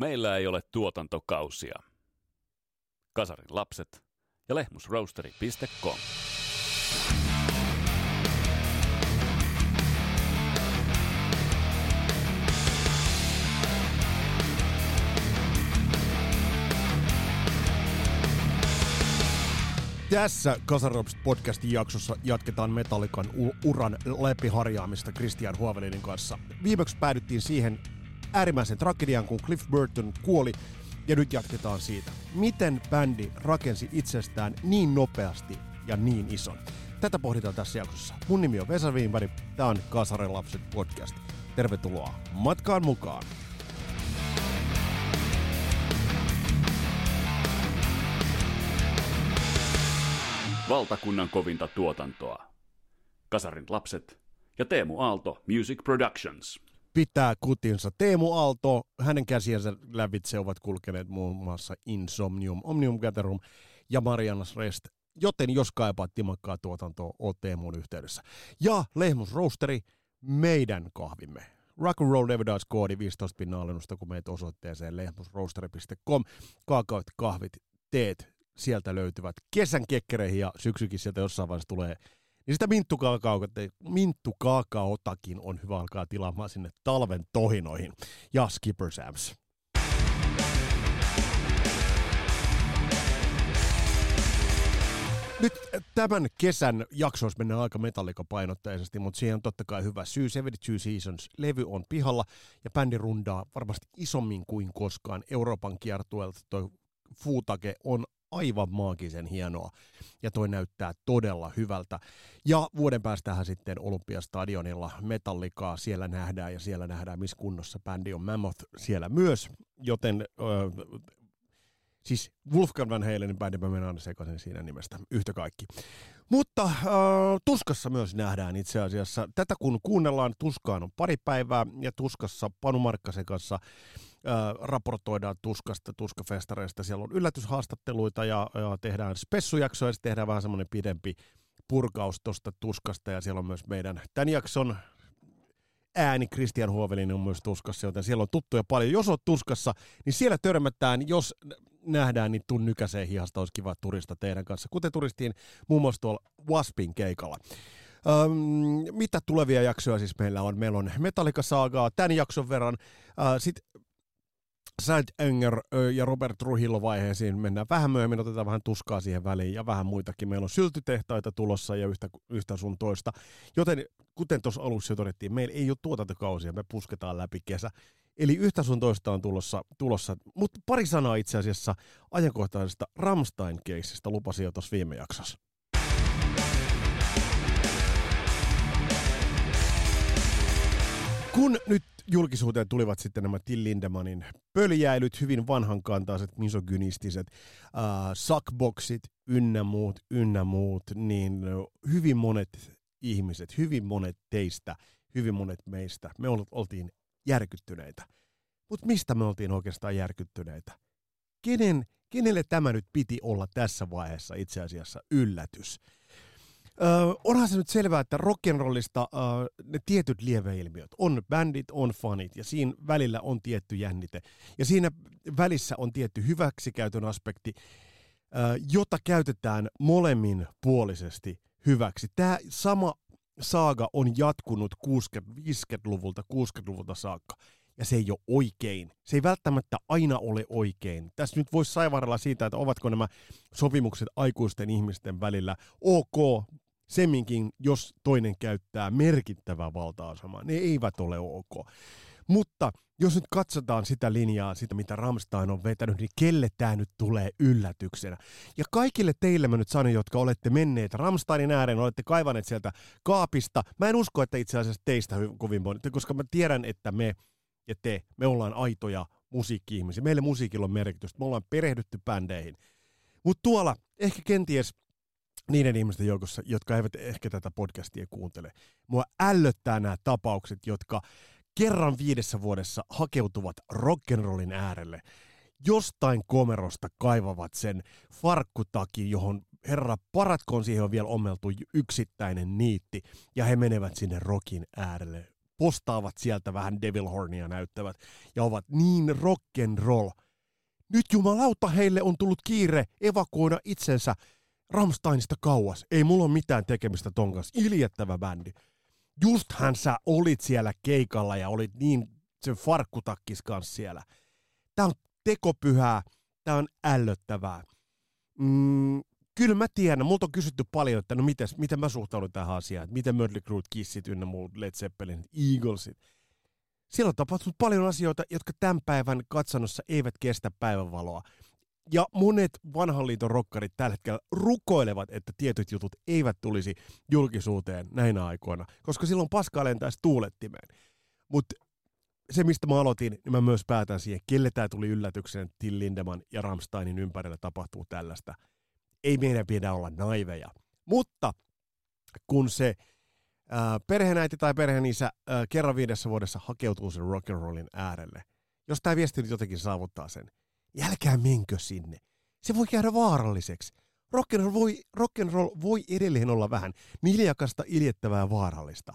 Meillä ei ole tuotantokausia. Kasarin lapset ja lehmusroastery.com. Tässä Kasarilapset podcastin jaksossa jatketaan Metallican uran läpiharjaamista Christian Huovelinin kanssa. Viimeksi päädyttiin siihen äärimmäisen tragediaan, kun Cliff Burton kuoli, ja nyt jatketaan siitä. Miten bändi rakensi itsestään niin nopeasti ja niin ison? Tätä pohditaan tässä jaksossa. Mun nimi on Vesa Viinberg, tää on Kasarilapset podcast. Tervetuloa matkaan mukaan! Valtakunnan kovinta tuotantoa. Kasarin lapset ja Teemu Aalto Music Productions. Pitää kutinsa. Teemu Aalto, hänen käsiensä lävitse ovat kulkeneet muun muassa Insomnium, Omnium Gatherum ja Marianas Rest. Joten jos kaipaat timakkaa tuotantoa, oot Teemun yhteydessä. Ja Lehmus Roastery, meidän kahvimme. Rock and Roll Evidence-koodi 15 alennusta, kun meet osoitteeseen lehmusroastery.com. Kaakaot, kahvit, teet. Sieltä löytyvät kesän kekkereihin ja syksykin sieltä jossain vaiheessa tulee. Niin sitä minttukakaotakin on hyvä alkaa tilaamaan sinne talven tohinoihin. Ja Skipper's Amps. Nyt tämän kesän jaksoissa mennään aika Metallica-painotteisesti, mutta siihen on totta kai hyvä syy. 72 Seasons -levy on pihalla ja bändi rundaa varmasti isommin kuin koskaan Euroopan kiertueelta. Toi Futake on aivan maagisen hienoa, ja toi näyttää todella hyvältä. Ja vuoden päästähän sitten Olympiastadionilla Metallicaa siellä nähdään, ja siellä nähdään, missä kunnossa bändi on. Mammoth siellä myös, joten siis Wolfgang van Halenin bändi, mä menen aina sekaisin siinä nimestä, yhtä kaikki. Mutta Tuskassa myös nähdään itse asiassa. Tätä kun kuunnellaan, Tuskaan on pari päivää, ja Tuskassa Panu Markkasen kanssa raportoidaan Tuskasta, Tuskafestareista. Siellä on yllätyshaastatteluita ja tehdään spessujaksoja, ja sitten tehdään vähän semmoinen pidempi purkaus tuosta Tuskasta, ja siellä on myös meidän tämän jakson ääni, Christian Huovelin on myös Tuskassa, joten siellä on tuttuja paljon. Jos olet Tuskassa, niin siellä törmätään, jos nähdään, niin tuun nykäiseen hihasta, olisi kiva turista teidän kanssa, kuten turistiin muun muassa tuolla Waspin keikalla. Mitä tulevia jaksoja siis meillä on? Meillä on Metallica-saagaa tämän jakson verran, sitten Sandenger ja Robert Trujillo -vaiheisiin mennään vähän myöhemmin, otetaan vähän Tuskaa siihen väliin ja vähän muitakin. Meillä on syltytehtaita tulossa ja yhtä sun toista. Joten kuten tuossa alussa jo todettiin, meillä ei ole tuotantokausia, me pusketaan läpi kesä. Eli yhtä sun toista on tulossa. Mutta pari sanaa itse asiassa ajankohtaisesta Rammstein-keissistä lupasin jo tuossa viime jaksossa. Kun nyt julkisuuteen tulivat sitten nämä Till Lindemanin pöljäilyt, hyvin vanhankantaiset, misogynistiset, suckboxit ynnä muut, niin hyvin monet ihmiset, hyvin monet teistä, hyvin monet meistä, me oltiin järkyttyneitä. Mutta mistä me oltiin oikeastaan järkyttyneitä? Kenelle tämä nyt piti olla tässä vaiheessa itse asiassa yllätys? Onhan se nyt selvää, että rock'n'rollista ne tietyt lieveilmiöt, on bändit, on fanit, ja siinä välillä on tietty jännite. Ja siinä välissä on tietty hyväksikäytön aspekti, jota käytetään molemmin puolisesti hyväksi. Tämä sama saaga on jatkunut 50-luvulta saakka, ja se ei ole oikein. Se ei välttämättä aina ole oikein. Tässä nyt voisi saivarella siitä, että ovatko nämä sopimukset aikuisten ihmisten välillä ok, semminkin jos toinen käyttää merkittävää valta-asemaa. Ne eivät ole ok. Mutta jos nyt katsotaan sitä linjaa, sitä mitä Rammstein on vetänyt, niin kelle tämä nyt tulee yllätyksenä? Ja kaikille teille mä nyt sanon, jotka olette menneet Rammsteinin ääreen, olette kaivaneet sieltä kaapista. Mä en usko, että itse asiassa teistä kovin moni, koska mä tiedän, että me ollaan aitoja musiikki-ihmisiä. Meille musiikilla on merkitystä. Me ollaan perehdytty bändeihin. Mutta tuolla ehkä kenties niiden ihmisten joukossa, jotka eivät ehkä tätä podcastia kuuntele. Mua ällöttää nämä tapaukset, jotka kerran 5 vuodessa hakeutuvat rock'n'rollin äärelle. Jostain komerosta kaivavat sen farkkutakin, johon herra paratkoon siihen on vielä ommeltu yksittäinen niitti. Ja he menevät sinne rockin äärelle postaavat sieltä vähän Devilhornia näyttävät ja ovat niin rock'n'roll. Nyt jumalauta, heille on tullut kiire evakuoida itsensä Rammsteinista kauas. Ei mulla ole mitään tekemistä ton kanssa. Iljettävä bändi. Justhän sä olit siellä keikalla ja olit niin sen farkkutakkis kanssa siellä. Tää on tekopyhää. Tää on ällöttävää. Kyllä mä tiedän, multa on kysytty paljon, että no miten mä suhtaudun tähän asiaan, että miten Mötley Crue, Kissit ynnä muut, Led Zeppelin, Eaglesit. Siellä on tapahtunut paljon asioita, jotka tämän päivän katsannossa eivät kestä päivänvaloa. Ja monet vanhan liiton rokkarit tällä hetkellä rukoilevat, että tietyt jutut eivät tulisi julkisuuteen näinä aikoina, koska silloin paskaa lentäisi tuulettimeen. Mutta se, mistä mä aloitin, niin mä myös päätän siihen, kelle tämä tuli yllätyksen, Till Lindemann ja Rammsteinin ympärillä tapahtuu tällaista. Ei meidän pidä olla naiveja. Mutta kun se perheenäiti tai perheenisä kerran 5 vuodessa hakeutuu sen rock'n'rollin äärelle, jos tämä viesti nyt jotenkin saavuttaa sen, älkää menkö sinne. Se voi käydä vaaralliseksi. Rock'n'roll voi edelleen olla vähän niljakasta, iljettävää ja vaarallista.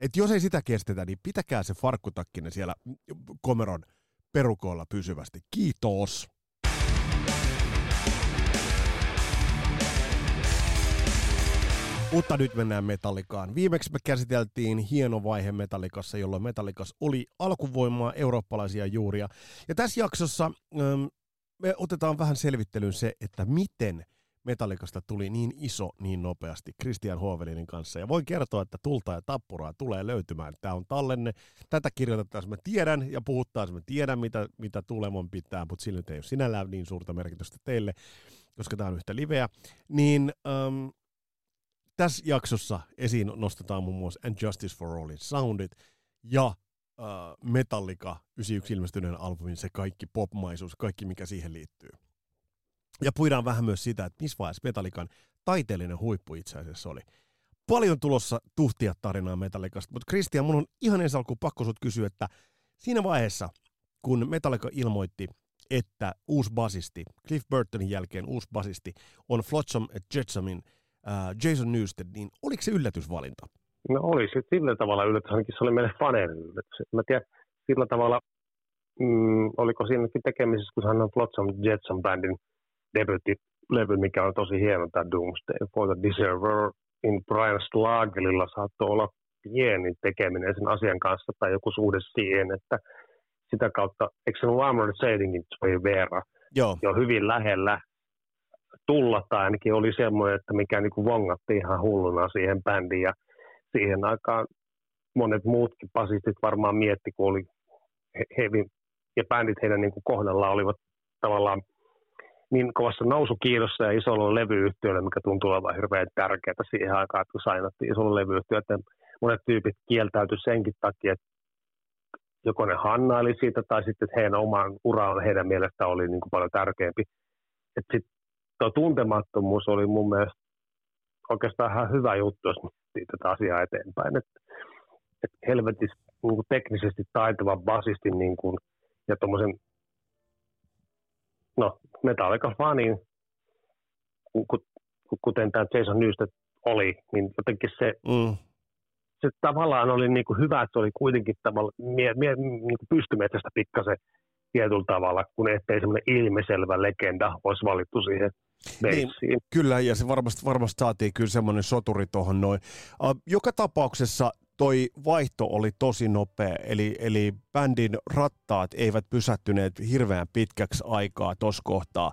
Et jos ei sitä kestetä, niin pitäkää se farkkutakkinen siellä komeron perukoilla pysyvästi. Kiitos! Mutta nyt mennään Metallicaan. Viimeksi me käsiteltiin hieno vaihe Metallicassa, jolloin Metallicassa oli alkuvoimaa, eurooppalaisia juuria. Ja tässä jaksossa me otetaan vähän selvittelyyn se, että miten Metallicasta tuli niin iso niin nopeasti Christian Huovelinin kanssa. Ja voin kertoa, että tulta ja tappuraa tulee löytymään. Tämä on tallenne. Tätä kirjoitetaan, jos mä tiedän, ja puhutaan, jos mä tiedän, mitä tuleman pitää, mutta sillä ei ole sinällään niin suurta merkitystä teille, koska tämä on yhtä liveä. Niin... tässä jaksossa esiin nostetaan muun muassa And Justice for Allin soundit ja Metallica 91 ilmestyneen albumin se kaikki popmaisuus, kaikki mikä siihen liittyy. Ja puidaan vähän myös sitä, että missä vaiheessa Metallican taiteellinen huippu itse asiassa oli. Paljon tulossa tuhtia tarinaa Metallicasta, mutta Christian, mun on ihan ensi alkuun pakko sut kysyä, että siinä vaiheessa, kun Metallica ilmoitti, että uusi basisti, Cliff Burtonin jälkeen uusi basisti, on Flotsam and Jetsamin Jason Newsted, niin oliko se yllätysvalinta? No oli se sillä tavalla yllätys, ainakin se oli meille faneille yllätys. Mä tiedän sillä tavalla, oliko siinäkin tekemisissä, kun hän on Flotsam Jetsam bändin debyyttilevy, mikä on tosi hieno, tämä Doomsday for the Deserver in Brian Slagelilla saattoi olla pieni tekeminen sen asian kanssa tai joku suhde siihen, että sitä kautta, eikö se ole Armored Shadingin toi Vera? Joo. Jo hyvin lähellä tulla, tai ainakin oli semmoinen, että mikä niin kuin vongatti ihan hulluna siihen bändiin, ja siihen aikaan monet muutkin basistit varmaan mietti, kun oli heavy, ja bändit heidän niin kuin kohdallaan olivat tavallaan niin kovassa nousukiidossa ja isolla levyyhtiöllä, mikä tuntui olevan hirveän tärkeää siihen aikaan, kun sainattiin isolla levyyhtiöllä, että monet tyypit kieltäytyi senkin takia, että joko ne hannaili siitä, tai sitten että heidän oman uraan heidän mielestä oli niin kuin paljon tärkeämpi. Että sitten tuo tuntemattomuus oli mun mielestä oikeastaan ihan hyvä juttu, jos miettii tätä asiaa eteenpäin. Et helvetis niin teknisesti taitavan basistin niin kuin, ja tuommoisen Metallica-fanin, kuten tämä Jason Newsted oli, niin jotenkin se tavallaan oli niin kuin hyvä, että se oli kuitenkin niin pystymetsästä pikkasen tietyllä tavalla, kun ettei semmoinen ilmiselvä legenda olisi valittu siihen. Niin, kyllä, ja se varmasti saatiin kyllä semmoinen soturi tuohon noin. Joka tapauksessa toi vaihto oli tosi nopea, eli bändin rattaat eivät pysähtyneet hirveän pitkäksi aikaa tuossa kohtaa.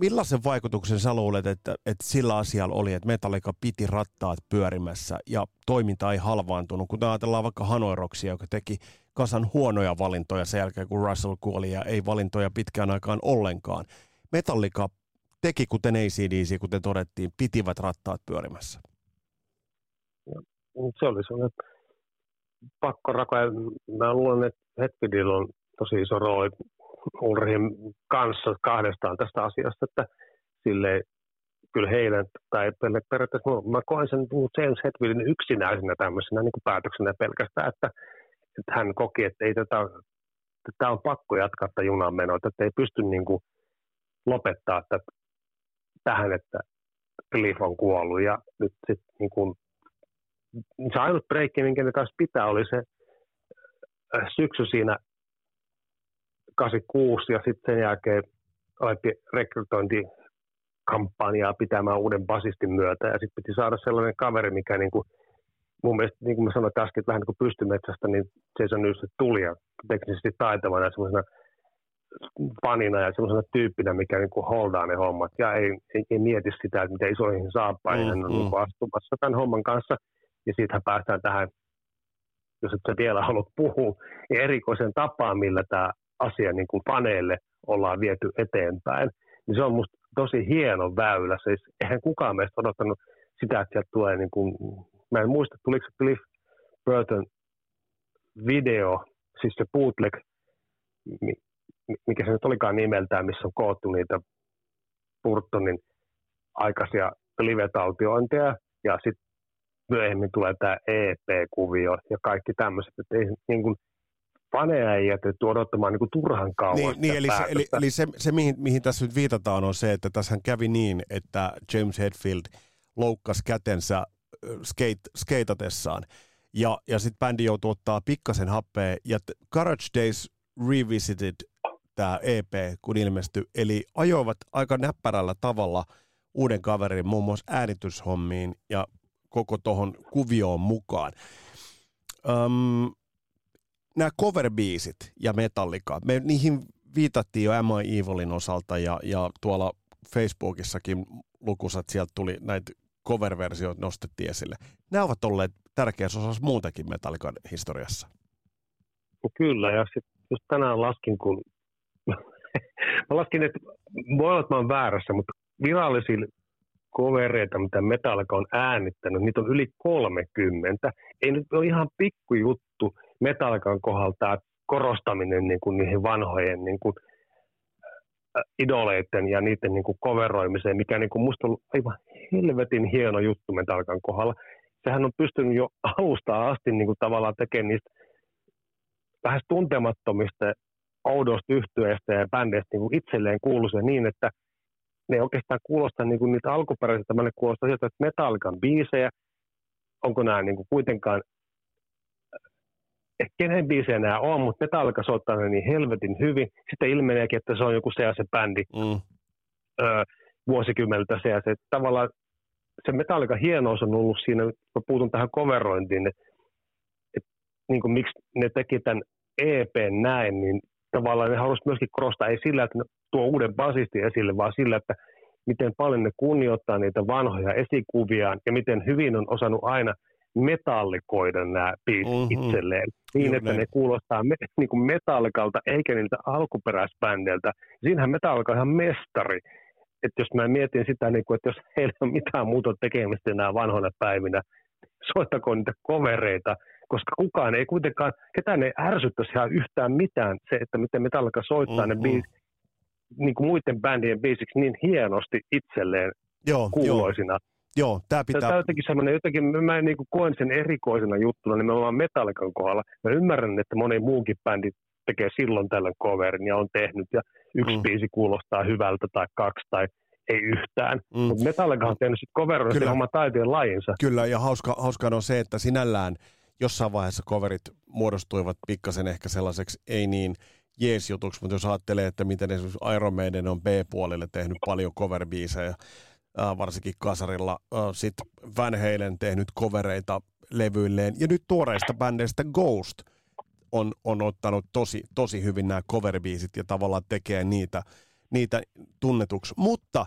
Millaisen vaikutuksen sä luulet, että sillä asialla oli, että Metallica piti rattaat pyörimässä ja toiminta ei halvaantunut, kun ajatellaan vaikka Hanoi Rocksia, joka teki kasan huonoja valintoja sen jälkeen, kun Russell kuoli ja ei valintoja pitkään aikaan ollenkaan. Metallica teki, kuten AC/DC, kuten todettiin, pitivät rattaat pyörimässä. Se oli sellainen pakkorako, ja mä luulen, että Hetfieldillä on tosi iso rooli Ulrihin kanssa kahdestaan tästä asiasta, että silleen kyllä heidän, tai periaatteessa mä koen sen James Hetfieldin yksinäisenä tämmöisenä niin kuin päätöksenä pelkästään, että hän koki, että ei tätä on pakko jatkaa tätä junanmenoa, että ei pysty niin kuin lopettaa tähän, että Cliff on kuollut, ja nyt sitten niin kuin se ainut breikki, minkä ne taas pitää, oli se syksy siinä 86, ja sitten sen jälkeen alettiin rekrytointikampanjaa pitämään uuden basistin myötä, ja sitten piti saada sellainen kaveri, mikä niin kuin, mun mielestä, niin kuin mä sanoin äsken, että vähän niin kuin pystymetsästä, niin Jason Newsted tuli, ja teknisesti taitavana ja semmoisena fanina ja semmoisena tyyppinä, mikä niin kuin holdaa ne hommat, ja ei mieti sitä, että miten isoihin saapaan, ja hän on niin kuin astumassa tämän homman kanssa, ja siitähän päästään tähän, jos et sä vielä haluat puhua, niin erikoisen tapaan, millä tämä asia niin kuin faneille ollaan viety eteenpäin, niin se on musta tosi hieno väylä, siis eihän kukaan meistä odottanut sitä, että sieltä tulee niin kuin, mä en muista, tuliko se Cliff Burton video, siis se bootleg, mikä se nyt olikaan nimeltään, missä on koottu niitä Burtonin aikaisia live-taltiointeja, ja sitten myöhemmin tulee tämä EP-kuvio ja kaikki tämmöiset, että ei niin kuin faneja ei jätetty odottamaan niin kuin turhan kauan. Niin, eli se mihin tässä nyt viitataan, on se, että tässähän kävi niin, että James Hetfield loukkasi kätensä skeitatessaan, ja sitten bändi joutui ottaa pikkasen happea, ja Garage Days Revisited, tämä EP, kun ilmestyi, eli ajoivat aika näppärällä tavalla uuden kaverin muun muassa äänityshommiin ja koko tuohon kuvioon mukaan. Nämä cover-biisit ja Metallica, me niihin viitattiin jo Am I Evilin osalta, ja tuolla Facebookissakin lukusat, sieltä tuli näitä cover-versioita nostettiin esille. Nämä ovat olleet tärkeässä osassa muutenkin Metallican historiassa. No kyllä, ja sitten jos tänään laskin, kun mä laskin, että voi olla, että mä oon väärässä, mutta virallisilla kovereita, mitä Metallica on äänittänyt, niitä on yli 30. Ei nyt ole ihan pikkujuttu Metallican kohdalla tämä korostaminen niin kuin niihin vanhojen niin kuin idoleiden ja niiden niin kuin koveroimiseen, mikä niin kuin musta on ollut aivan helvetin hieno juttu Metallican kohdalla. Sehän on pystynyt jo alusta asti niin kuin tavallaan tekemään niistä lähes tuntemattomista oudoista yhtyeistä ja bändeistä niin kuin itselleen kuuluisia niin, että ne oikeastaan kuulostaa niin kuin niitä alkuperäisiä, ne kuulostaa sieltä, että Metallican biisejä, onko nämä niin kuin kuitenkaan, että kenen biisejä nämä on, mutta Metallica soittaa ne niin helvetin hyvin, sitten ilmeneekin, että se on joku se bändi vuosikymmeneltä se, tavallaan se Metallican hienous on ollut siinä, kun puutun tähän coverointiin, että niin kuin miksi ne teki tämän EPn näin, niin tavallaan ne halusivat myöskin korostaa, ei sillä, että tuo uuden basistin esille, vaan sillä, että miten paljon ne kunnioittaa niitä vanhoja esikuviaan ja miten hyvin on osannut aina metallikoida nämä biisit itselleen. Niin, juuri, että ne kuulostaa niin kuin Metallicalta eikä niiltä alkuperäisbändeiltä. Siinähän Metallica on ihan mestari. Että jos mä mietin sitä, niin kuin, että jos heillä ei ole mitään muuta tekemistä enää vanhoina päivinä, soittakoon niitä covereita, koska kukaan ei kuitenkaan, ketään ei ärsyttäisi ihan yhtään mitään se, että miten Metallica soittaa ne biisit, niin kuin muiden bändien biisiksi niin hienosti itselleen kuuloisina. Joo, tämä pitää. Tämä on jotenkin sellainen, mä en niin kuin koen sen erikoisena juttuna nimenomaan Metallican kohdalla. Mä ymmärrän, että moni muukin bändi tekee silloin tällöin coverin ja on tehnyt, ja yksi biisi kuulostaa hyvältä tai kaksi tai ei yhtään. Mutta Metallica on tehnyt sitten coverin oman taiteen lajinsa. Kyllä, ja hauskaa on se, että sinällään jossain vaiheessa coverit muodostuivat pikkasen ehkä sellaiseksi ei niin jees jutuksi, mutta jos ajattelee, että miten esimerkiksi Iron Maiden on B-puolelle tehnyt paljon cover-biisejä, varsinkin kasarilla, sitten Van Halen tehnyt covereita levyilleen, ja nyt tuoreista bändeistä Ghost on ottanut tosi hyvin nämä cover-biisit ja tavallaan tekee niitä tunnetuksi. Mutta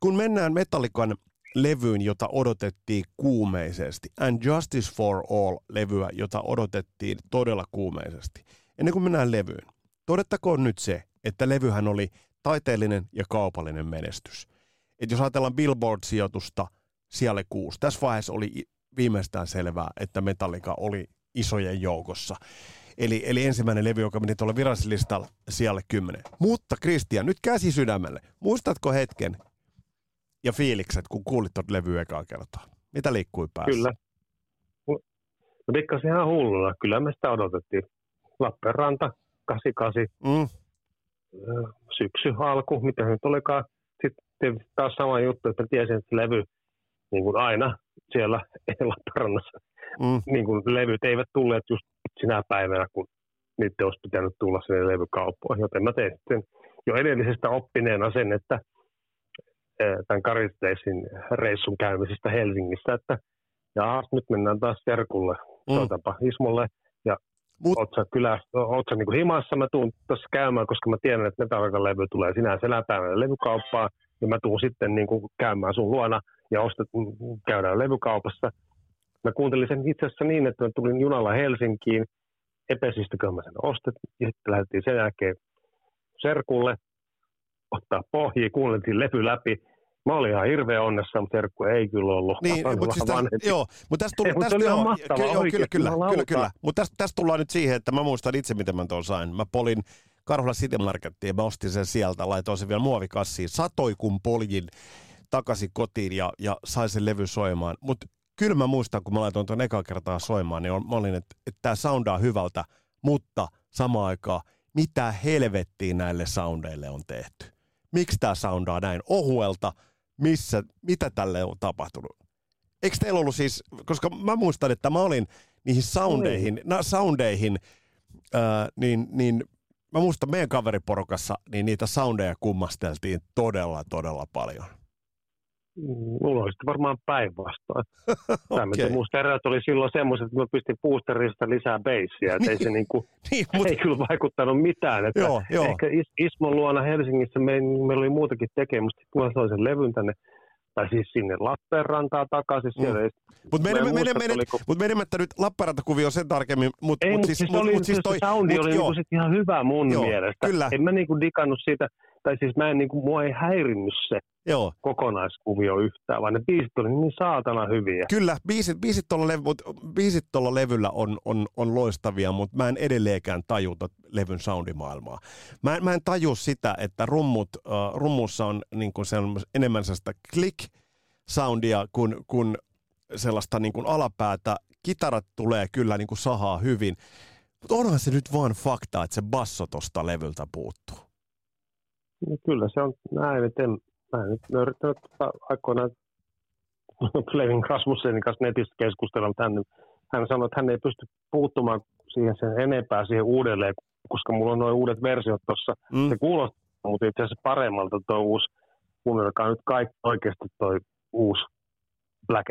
kun mennään Metallican levyyn, jota odotettiin kuumeisesti, And Justice for All-levyä, jota odotettiin todella kuumeisesti, ennen kuin mennään levyyn, todettakoon nyt se, että levyhän oli taiteellinen ja kaupallinen menestys. Et jos ajatellaan Billboard-sijoitusta sijalle 6, tässä vaiheessa oli viimeistään selvää, että Metallica oli isojen joukossa. Eli ensimmäinen levy, joka meni tuolla virallista sijalle 10. Mutta Kristian, nyt käsi sydämelle. Muistatko hetken ja fiilikset, kun kuulit tuon levyä ekaa kertaa? Mitä liikkui päässä? Kyllä. No pikkasen ihan hulluna. Kyllä me sitä odotettiin. Lappeenranta. 88 syksy, alku, mitä se nyt olikaan. Sitten taas sama juttu, että tiesin, että levy niin kuin aina siellä Etelä-Parannassa niin kuin levyt eivät tulleet just sinä päivänä, kun niitä olisi pitänyt tulla sinne levykauppoihin. Joten mä tein sitten jo edellisestä oppineena sen, että tämän Kariteisin reissun käymisestä Helsingissä, että jaa, nyt mennään taas Serkulle, soitapa Ismolle, ja oot sä niin kuin himassa, mä tuun tässä käymään, koska mä tiedän, että Metallican levy tulee sinä seläpäivänä levykauppaan, ja mä tuun sitten niin kuin käymään sun luona, ja käydään levykaupassa. Mä kuuntelin sen itse asiassa niin, että mä tulin junalla Helsinkiin, Epesistäköhän mä sen ostettiin, ja sitten lähdettiin sen jälkeen Serkulle, ottaa pohjia, kuunneltiin levy läpi. Mä olin ihan hirveän onnessa, mutta Erkku ei kyllä ollut. Niin, mutta siis Kyllä. Mutta tästä tullaan nyt siihen, että mä muistan itse, miten mä tuon sain. Mä polin Karhulan City Markettiin, mä ostin sen sieltä, laitoin sen vielä muovikassiin. Satoi kun poljin takaisin kotiin ja sain sen levy soimaan. Mutta kyllä mä muistan, kun mä laitoin tuon ekaa kertaa soimaan, niin mä olin, että tää soundaa hyvältä, mutta samaan aikaan, mitä helvettiä näille soundeille on tehty? Miksi tää soundaa näin ohuelta? Mitä tälle on tapahtunut? Eikö teillä ollut siis, koska mä muistan, että mä olin niihin soundeihin, mä muistan meidän kaveriporukassa, niin niitä soundeja kummasteltiin todella paljon. Mulla oli sitten varmaan päinvastoin. Okay. Musta erät oli silloin semmoiset, että mä pistin boosterista lisää bassiä, että ei se niinku, ei kyllä vaikuttanut mitään. Että joo. Ehkä Ismon luona Helsingissä meillä oli muutakin tekemistä, kun mä soin sen levyn tänne, tai siis sinne Lappeenrantaan takaisin. Mutta menemättä nyt Lappeenrantakuvio sen tarkemmin. Se soundi oli niinku sit ihan hyvä mun mielestä. Kyllä. En mä niinku digannut siitä. Tai siis mua ei häirinnyt se kokonaiskuvio yhtään, vaan ne biisit oli niin saatana hyviä. Kyllä, biisit tuolla levyllä on loistavia, mutta mä en edelleenkään tajuta levyn soundimaailmaa. Mä en taju sitä, että rummussa on niin kuin enemmän sellaista click-soundia kuin sellaista niin kuin alapäätä. Kitarat tulee kyllä niin kuin sahaa hyvin, mutta onhan se nyt vaan fakta, että se basso tosta levyltä puuttuu. No kyllä se on näin, että mä olen yrittänyt aikoinaan Flevin Rasmussenin kanssa netistä keskustella, mutta hän sanoi, että hän ei pysty puuttumaan siihen sen enempää siihen uudelleen, koska mulla on nuo uudet versiot tuossa. Se kuulostaa, mutta itse asiassa paremmalta tuo uusi, kuunnelkaa nyt kaikki oikeasti tuo uusi Black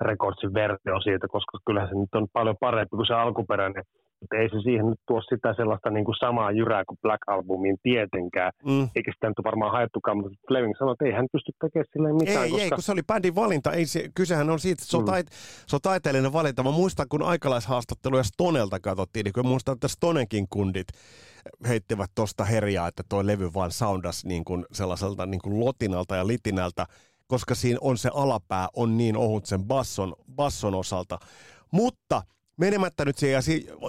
Recordsin versio siitä, koska kyllähän se nyt on paljon parempi kuin se alkuperäinen. Että ei se siihen nyt tuo sitä sellaista niin kuin samaa jyrää kuin Black Albumiin tietenkään. Eikä sitä nyt varmaan haettukaan, mutta Fleming sanoi, että ei hän pysty tekemään silleen mitään. Ei, kun se oli bändin valinta. Kysehän on siitä, että se on taiteellinen valinta. Mä muistan, kun aikalaishaastatteluja Stonelta katsottiin, niin kun muistan, että Stonenkin kundit heittivät tuosta herjaa, että toi levy vaan soundasi niin kuin sellaiselta niin kuin lotinalta ja litinältä, koska siinä on se alapää, on niin ohut sen basson osalta. Mutta menemättä nyt siihen,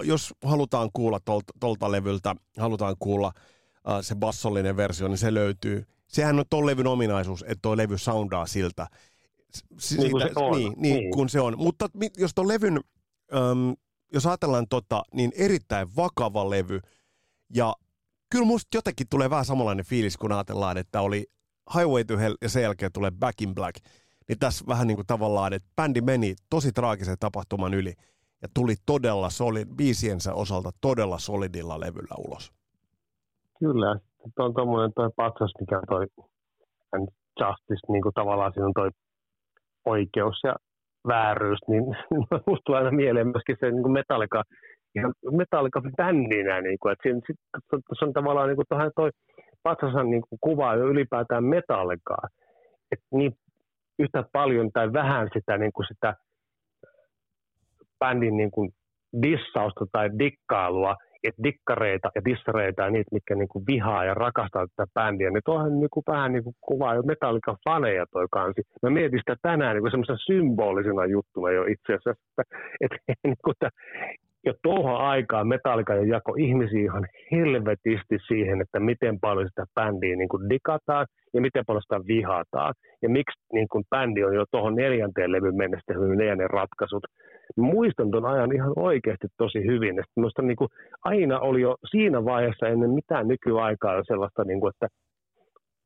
jos halutaan kuulla tolta levyltä, halutaan kuulla se bassollinen versio, niin se löytyy. Sehän on ton levyn ominaisuus, että tuo levy soundaa siltä. Kun se on. Mutta jos ton levyn, jos ajatellaan niin erittäin vakava levy. Ja kyllä musta jotenkin tulee vähän samanlainen fiilis, kun ajatellaan, että oli Highway to Hell ja sen jälkeen tulee Back in Black. Niin tässä vähän niin kuin tavallaan, että bändi meni tosi traagisen tapahtuman yli. Ja tuli todella biisiensä osalta todella solidilla levyllä ulos. Kyllä, tuo on tuommoinen tuo patsas, mikä on tuo And Justice, niin kuin tavallaan siinä on tuo oikeus ja vääryys, niin minusta tulee aina mieleen myöskin se niin kuin Metallica-bändinä, niin kuin, että se on tavallaan niin kuin tuo patsasan niin kuin kuva ja ylipäätään Metallicaa, että niin yhtä paljon tai vähän sitä, niin kuin sitä bändin niin kuin dissausta tai dikkailua, että dikkareita ja dissareita ja niitä, mitkä niin kuin vihaa ja rakastaa tätä bändiä, niin tuohan niin kuin vähän niin kuin kuvaa jo Metallican faneja toi kansi. Mä mietin sitä tänään niin kuin semmoisena symbolisena juttuna jo itse asiassa, että niin kuin jo tuohon aikaan Metallica jo jakoi ihmisiä ihan helvetisti siihen, että miten paljon sitä bändiä niin kuin dikataan ja miten paljon sitä vihataan. Ja miksi niin kuin bändi on jo tuohon 4. levyn mennessä ne ratkaisut. Muistan tuon ajan ihan oikeasti tosi hyvin. Minusta niin aina oli jo siinä vaiheessa ennen mitään nykyaikaa sellaista, niin kuin, että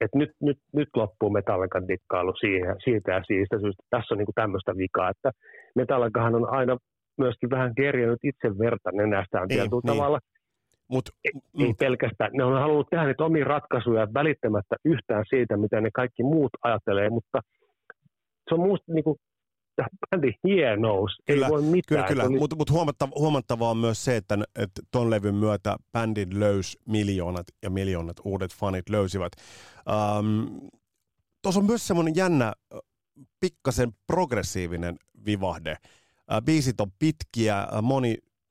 että nyt loppuu Metallican dikkailu siitä ja siitä syystä. Tässä on niin kuin tämmöistä vikaa, että Metallicahan on aina myöskin vähän kerjännyt itse verta nenästään tietyllä tavalla. Ei pelkästään. Ne on halunnut tehdä niitä omia ratkaisuja välittämättä yhtään siitä, mitä ne kaikki muut ajattelee, mutta se on musta niin kuin bändi hienous. Kyllä, ei voi mitään. Kyllä. Mutta huomattavaa on myös se, että ton levyn myötä bändin löysi miljoonat ja miljoonat uudet fanit löysivät. Tuossa on myös semmoinen jännä, pikkasen progressiivinen vivahde. Biisit on pitkiä,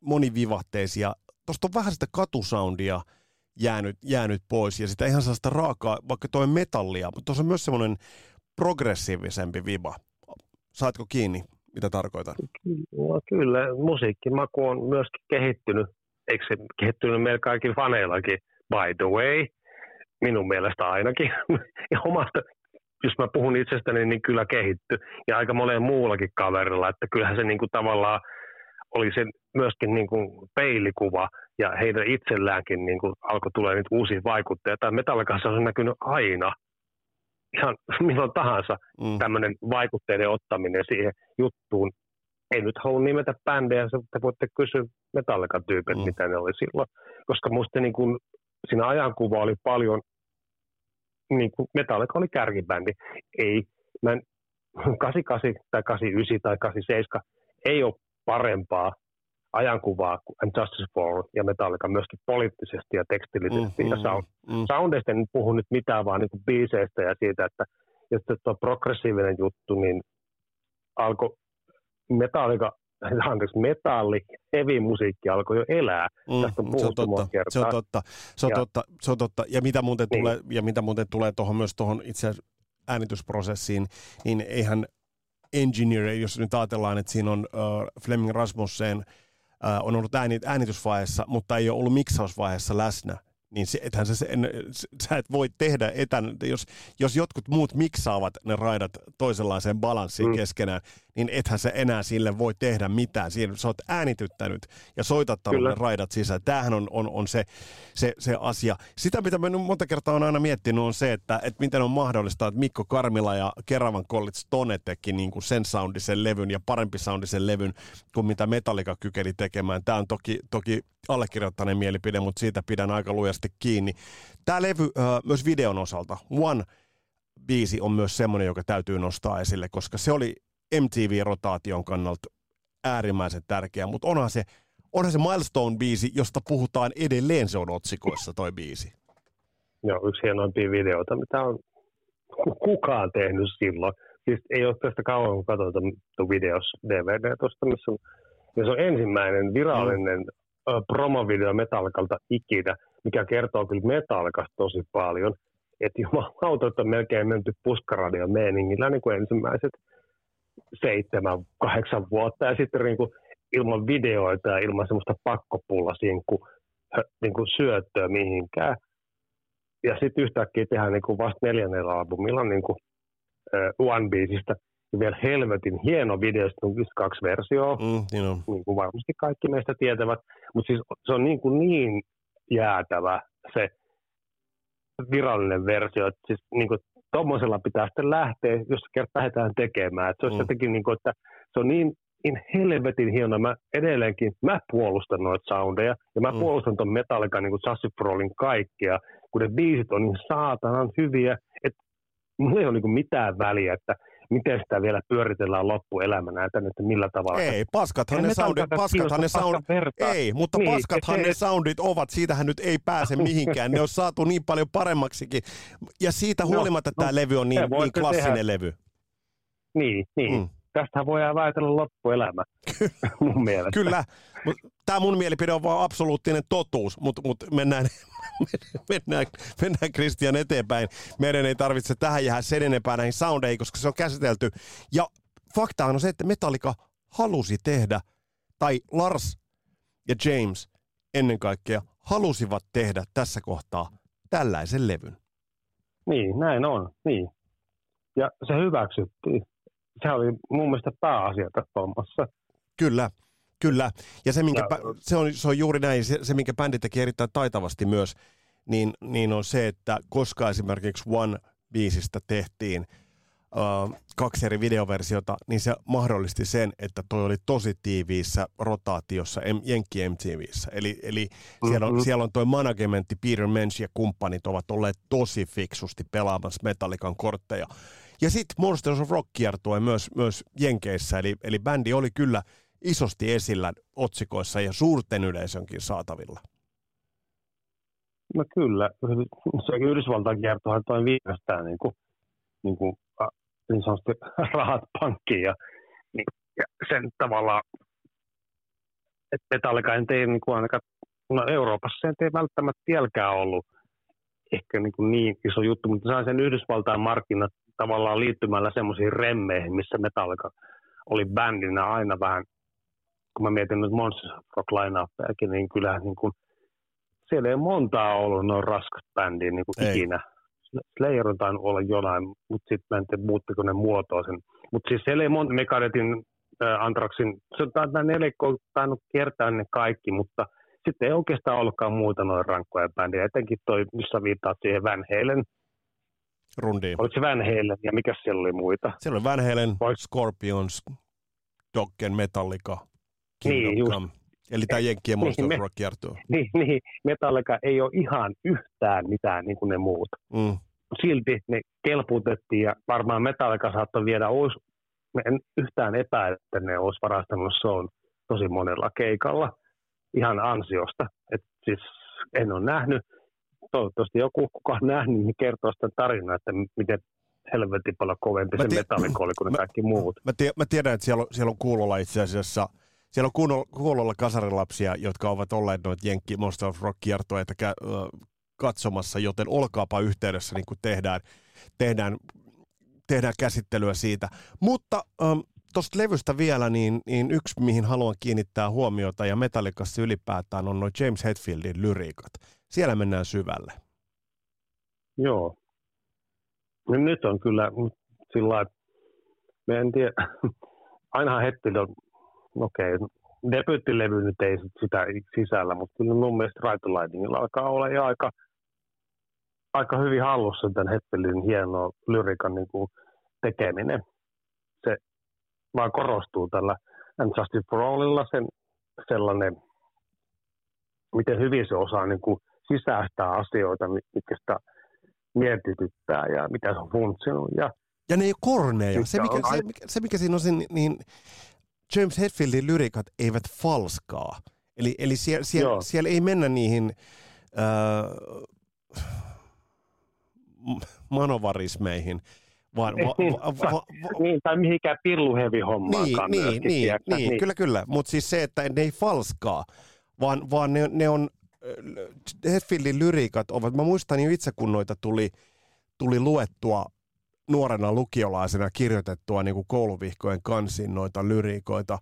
monivivahteisia. Tuosta on vähän sitä katusoundia jäänyt pois ja sitä ihan sellaista raakaa, vaikka toi metallia, mutta tuossa on myös semmoinen progressiivisempi viba. Saatko kiinni, mitä tarkoitan? No, kyllä, musiikkimaku on myöskin kehittynyt. Eikö se kehittynyt meillä kaikilla faneillakin? By the way, minun mielestä ainakin. Ja omasta, jos mä puhun itsestäni, niin kyllä kehittyy. Ja aika moneen muullakin kaverilla, että kyllähän se niin kuin tavallaan oli se myöskin niin kuin peilikuva, ja heidän itselläänkin niin kuin alkoi tulla niitä uusia vaikutteita. Metallikassa on näkynyt aina, ihan milloin tahansa, tämmöinen vaikutteiden ottaminen siihen juttuun. Ei nyt halua nimetä bändejä, te voitte kysyä Metallican tyypit, mitä ne oli silloin. Koska musta niin kuin siinä ajankuva oli paljon, niin kuin Metallica oli kärkibändi. Ei, mä en, 88 tai 89 tai 87 ei ole parempaa ajankuvaa kuin And Justice for All ja Metallica myöskin poliittisesti ja tekstillisesti ja soundeista en puhu nyt mitään, vaan niin biiseistä ja siitä, että jos tuo progressiivinen juttu, niin alkoi metalli, heavy musiikki alkoi jo elää. Tästä on puhuttu monta kertaa. Se on totta. Ja mitä muuten tulee tuohon myös tuohon itse äänitysprosessiin, niin eihän engineer, jos nyt ajatellaan, että siinä on Flemming Rasmussen on ollut äänitysvaiheessa, mutta ei ole ollut miksausvaiheessa läsnä, niin sä et voi tehdä etän, jos jotkut muut miksaavat ne raidat toisenlaiseen balanssiin keskenään, niin ethän sä enää sille voi tehdä mitään. Siinä sä oot äänityttänyt ja soitattanut ne raidat sisään. Tämähän on se asia. Sitä, mitä mä monta kertaa on aina miettinyt, on se, että miten on mahdollista, että Mikko Karmila ja Keravan College Stone teki niin kuin sen soundisen levyn ja parempi soundisen levyn kuin mitä Metallica kykeli tekemään. Tämä on toki allekirjoittaneen mielipide, mutta siitä pidän aika lujasti kiinni. Tämä levy myös videon osalta. One-biisi on myös semmoinen, joka täytyy nostaa esille, koska se oli MTV-rotaation kannalta äärimmäisen tärkeä, mutta onhan se Milestone-biisi, josta puhutaan edelleen, se on otsikoissa toi biisi. Joo, yksi hienoimpia videoita, mitä on kukaan tehnyt silloin. Siis ei ole tästä kauan, kun katsotaan videossa DVD tuosta, missä on, ja se on ensimmäinen virallinen promovideo Metallicalta ikinä, mikä kertoo kyllä Metallicasta tosi paljon. Että jumalauta, että on melkein menty puskaradio-meeningillä niin kuin ensimmäiset 7-8 vuotta ja sitten niin kuin ilman videoita ja ilman semmoista pakkopulla niin kuin syöttöä mihinkään. Ja sitten yhtäkkiä tehdään niin kuin vasta 4. albumilla niin kuin One-biisistä ja vielä helvetin hieno video, sitten on 2 versioa, niin kuin varmasti kaikki meistä tietävät. Mutta siis se on niin kuin niin jäätävä se virallinen versio, että siis niin kuin tuommoisella pitää sitten lähteä, jos kertaa lähdetään tekemään. Että se, olisi jotenkin, niin kuin, että se on niin helvetin hienoa. Mä edelleenkin puolustan noita soundeja ja mä puolustan ton Metallican, niin kuin Justice for Allin kaikkea, kun ne biisit on niin saatanan hyviä, että mulla ei ole niin mitään väliä, että miten sitä vielä pyöritellään loppuelämänä, että millä tavalla. Ei, paskathan ne soundit ovat, siitähän nyt ei pääse mihinkään, ne on saatu niin paljon paremmaksikin, ja siitä huolimatta tämä levy on niin klassinen levy. Niin. Tästähän voidaan väitellä loppuelämä, mun mielestä. Kyllä, tämä mun mielipide on vaan absoluuttinen totuus, mutta mennään Christian eteenpäin. Meidän ei tarvitse tähän jäädä sen enempää näihin soundeihin, koska se on käsitelty. Ja faktahan on se, että Metallica halusi tehdä, tai Lars ja James ennen kaikkea, halusivat tehdä tässä kohtaa tällaisen levyn. Niin, näin on. Niin. Ja se hyväksyttiin. Se oli mun mielestä pääasia tässä hommassa. Kyllä. Ja se on juuri näin, se minkä bändi teki erittäin taitavasti myös, niin on se, että koska esimerkiksi One-biisistä tehtiin kaksi eri videoversiota, niin se mahdollisti sen, että toi oli tosi tiiviissä rotaatiossa Jenkki MTV:ssä. Eli siellä on toi managementti, Peter Mensch ja kumppanit ovat olleet tosi fiksusti pelaamassa Metallican kortteja. Ja sitten Monsters of Rock kiertoi myös Jenkeissä, eli bändi oli kyllä isosti esillä otsikoissa ja suurten yleisönkin saatavilla. No kyllä, se Yhdysvaltain kiertohan toi viimeistään niin sanotusti rahat pankkiin ja sen tavallaan, että Metallica ei tee niin ainakaan, no Euroopassa se ei välttämättä vieläkään ollut ehkä niin iso juttu, mutta sai sen Yhdysvaltain markkinat tavallaan liittymällä semmoisiin remmeihin, missä Metallica oli bändinä aina vähän, kun mä mietin nyt Monsters of Rock -line-uppeakin, niin kyllähän niin kuin, siellä ei montaa ollut noin raskas bändiä niin kuin ikinä. Slayer on tainnut olla jonain, mutta sitten mä en tiedä, muuttiko ne muotoa sen. Mutta siis siellä ei monta, Megadethin, Anthraxin, se on nelikko tainnut kiertää ne kaikki, mutta sitten ei oikeastaan ollutkaan muuta noin rankkoja bändiä. Etenkin toi, missä viittaat siihen Van Halen. Rundiin. Oliko se Van Halen ja mikä siellä oli muita? Siellä oli Van Halen, Scorpions, Dokken, Metallica, Kingdom Come. Eli tämä Jenkkien Monster of Rock -kiertue. Niin, Metallica ei ole ihan yhtään mitään niin kuin ne muut. Mm. Silti ne kelputettiin ja varmaan Metallica saattoi viedä, en yhtään epäile, että ne olisi varastanut shown tosi monella keikalla ihan ansiosta. Et siis en ole nähnyt, toivottavasti joku kukaan on nähnyt, niin kertoo sitä tarinaa, että miten helvetin paljon kovempi se Metallica oli kuin ne kaikki muut. Mä tiedän, että siellä on kuulolla itse asiassa... Siellä on kuulolla kasarilapsia, jotka ovat olleet noita Jenkki Monster of Rock -kiertueita katsomassa, joten olkaapa yhteydessä, niin kuin tehdään käsittelyä siitä. Mutta tuosta levystä vielä, niin yksi, mihin haluan kiinnittää huomiota ja Metallicassa ylipäätään, on nuo James Hetfieldin lyriikat. Siellä mennään syvälle. Joo. No, nyt on kyllä sillä lailla, me en tiedä, ainahan Hetfield on... Okei, debyyttilevy nyt ei sitä sisällä, mutta kyllä mun mielestä Right Lightingilla alkaa olla jo aika hyvin hallussa tämän Hetfieldin hienoa lyrikan niin kuin tekeminen. Se vaan korostuu tällä And Justice for Allilla sen sellainen, miten hyvin se osaa niin kuin sisäistää asioita, mitkä sitä mietityttää ja mitä se on funtsinut. Ja ne ei ole korneja. Se, mikä siinä on, niin James Hetfieldin lyrikat eivät falskaa. Eli siellä ei mennä niihin manovarismeihin, vaan tai mihinkään pilluhevihommaankaan. Niin, kyllä. Mutta siis se, että ne ei falskaa, vaan ne on, Hetfieldin lyrikat ovat, mä muistan jo itse, kun noita tuli luettua, nuorena lukiolaisena kirjoitettua niin kuin kouluvihkojen kansiin noita lyriikoita,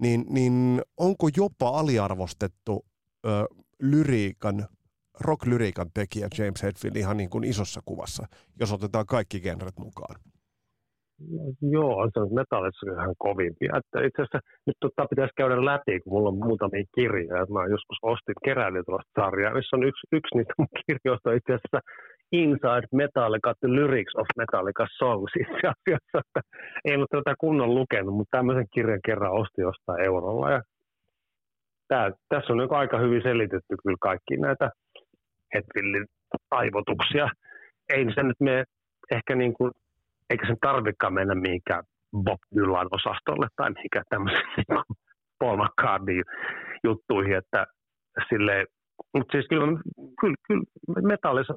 niin onko jopa aliarvostettu rock-lyriikan tekijä James Hetfield ihan niin kuin isossa kuvassa, jos otetaan kaikki genret mukaan? Joo, se on metallissa ihan kovimpia. Että itse asiassa nyt pitäisi käydä läpi, kun mulla on muutamia kirjoja. Mä joskus ostin keräilin tuollaista sarjaa, missä on yksi niistä mun kirjoista itse asiassa Inside Metallica, The Lyrics of Metallica Songs itse asiassa. Että ei ole tätä kunnon lukenut, mutta tämmöisen kirjan kerran ostin jostain eurolla. Ja tässä on aika hyvin selitetty kyllä kaikki näitä Hetfieldin aivotuksia. Ei se nyt mene ehkä niin kuin, eikä sen tarvikaan mennä mihinkään Bob Dylan -osastolle tai mihinkään tämmöisiin Paul McCartney -juttuihin. Että silleen, mutta siis kyllä metallissa,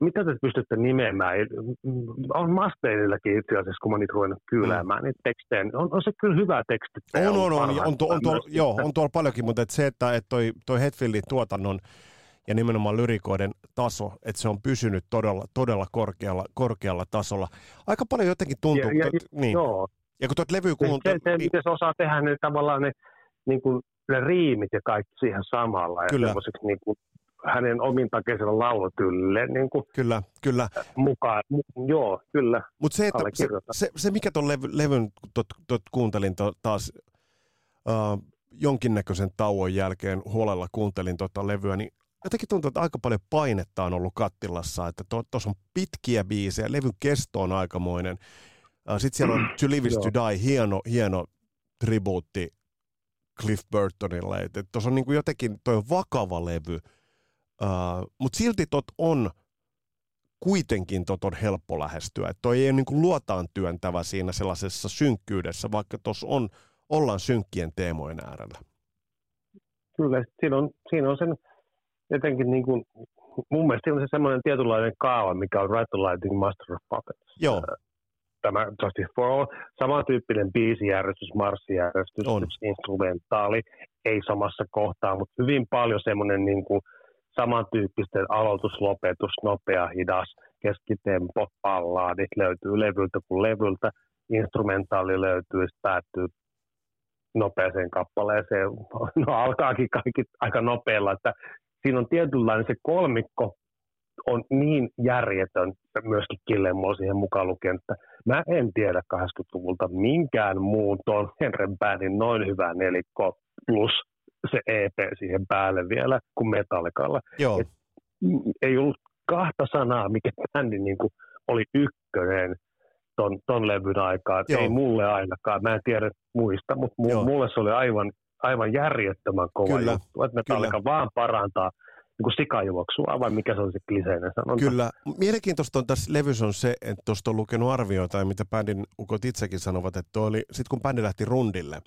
mitä te pystytte nimeämään? On Mustainillakin itse asiassa, kun mä niitä ruvennut kyyläämään niitä tekstejä. On se kyllä hyvä teksti. On tuolla paljonkin, mutta se, että toi Hetfieldin tuotannon ja nimenomaan lyrikoiden taso, että se on pysynyt todella korkealla tasolla. Aika paljon jotenkin tuntuu. Niin. Joo. Ja kun tuota levyä kuuntelee... Se, miten se osaa tehdä ne tavallaan ne riimit ja kaikki siihen samalla. Ja kyllä. Niinku hänen omintakeisella laulutyylille niinku kyllä mukaan. Joo, kyllä. Mut se, että se mikä ton levyn kuuntelin taas jonkinnäköisen tauon jälkeen huolella kuuntelin levyä, niin jotenkin tuntuu, että aika paljon painetta on ollut kattilassa, että tuossa on pitkiä biisejä, levyn kesto on aikamoinen. Sitten siellä on To Live is to Die, hieno tribuutti Cliff Burtonille. Tuossa on niin kuin jotenkin, toi on vakava levy, mutta silti kuitenkin on helppo lähestyä. Et toi ei ole niin kuin luotaan työntävä siinä sellaisessa synkkyydessä, vaikka tuossa ollaan synkkien teemojen äärellä. Kyllä, siinä on sen jotenkin niin kuin, mun mielestä siinä on se semmoinen tietynlainen kaava, mikä on Right to Lighting, Master of Puppets. Joo. Tämä Justice for All, samantyyppinen biisijärjestys, marssijärjestys, instrumentaali, ei samassa kohtaa, mutta hyvin paljon semmoinen niin kuin samantyyppisten aloitus, lopetus, nopea, hidas, keskitempo, balladit löytyy levyltä kuin levyltä, instrumentaali löytyy, päättyy nopeaseen kappaleeseen, no alkaakin kaikki aika nopealla, että siinä on tietynlainen se kolmikko, on niin järjetön myöskin Killemon siihen mukaan lukien, että mä en tiedä 80-luvulta minkään muun tuon Henren bändin noin hyvää nelikko plus se EP siihen päälle vielä kuin Metallicalla. Ei ollut kahta sanaa, mikä bändi niin kuin oli ykkönen ton levyn aikaan. Joo. Ei mulle ainakaan, mä en tiedä muista, mutta mulle se oli aivan järjettömän kova juttu, että Metallica vaan parantaa niin kuin sikajuoksua, vai mikä se on se kliseinen sanonta? Kyllä. Mielenkiintoista on tässä levyssä on se, että tuosta on lukenut arvioita, ja mitä bändin ukot itsekin sanovat, että toi oli, sit kun bändi lähti rundille,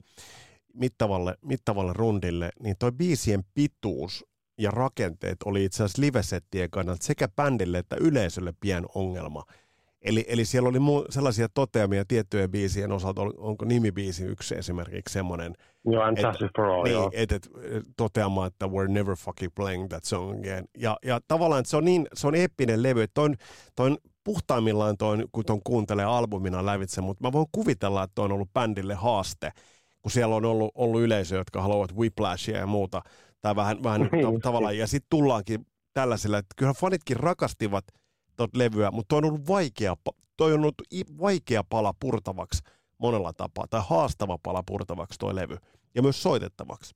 mittavalle rundille, niin toi biisien pituus ja rakenteet oli itse asiassa livesettien kannalta sekä bändille että yleisölle pien ongelma. Eli siellä oli sellaisia toteamia tiettyjen biisien osalta, onko nimibiisi yksi esimerkiksi semmoinen, että toteamaan, että we're never fucking playing that song again. Ja tavallaan että se on eeppinen levy, että toi on puhtaimmillaan kun ton kuuntelee albumina lävitse, mutta mä voin kuvitella, että toi on ollut bändille haaste, kun siellä on ollut yleisö, jotka haluavat whiplashia ja muuta, tai vähän tavallaan, ja sitten tullaankin tällaisella, että kyllähän fanitkin rakastivat tuota levyä, mutta toi on ollut vaikea pala purtavaksi monella tapaa, tai haastava pala purtavaksi toi levy, ja myös soitettavaksi.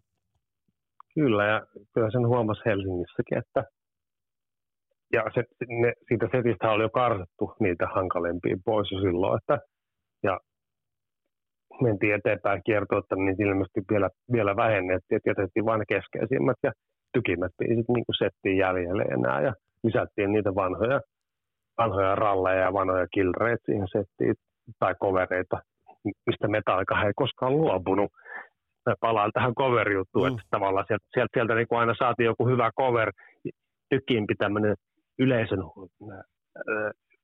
Kyllä, ja kyllä sen huomasi Helsingissäkin, että ja siitä setistä oli jo karsittu niitä hankalempia pois jo silloin, että ja mentiin eteenpäin kiertuetta, niin ilmeisesti vielä vähennettiin, että jätettiin vain keskeisimmät ja tykimättiin sitten niin kuin settiin jäljelle enää, ja lisättiin niitä vanhoja ralleja ja vanhoja kilreitä siihen settiin, tai kovereita, mistä Metallica ei koskaan luopunut. Mä palaan tähän cover-juttuun, että tavallaan sieltä niin kuin aina saatiin joku hyvä cover, tykimpi tämmöinen yleisön,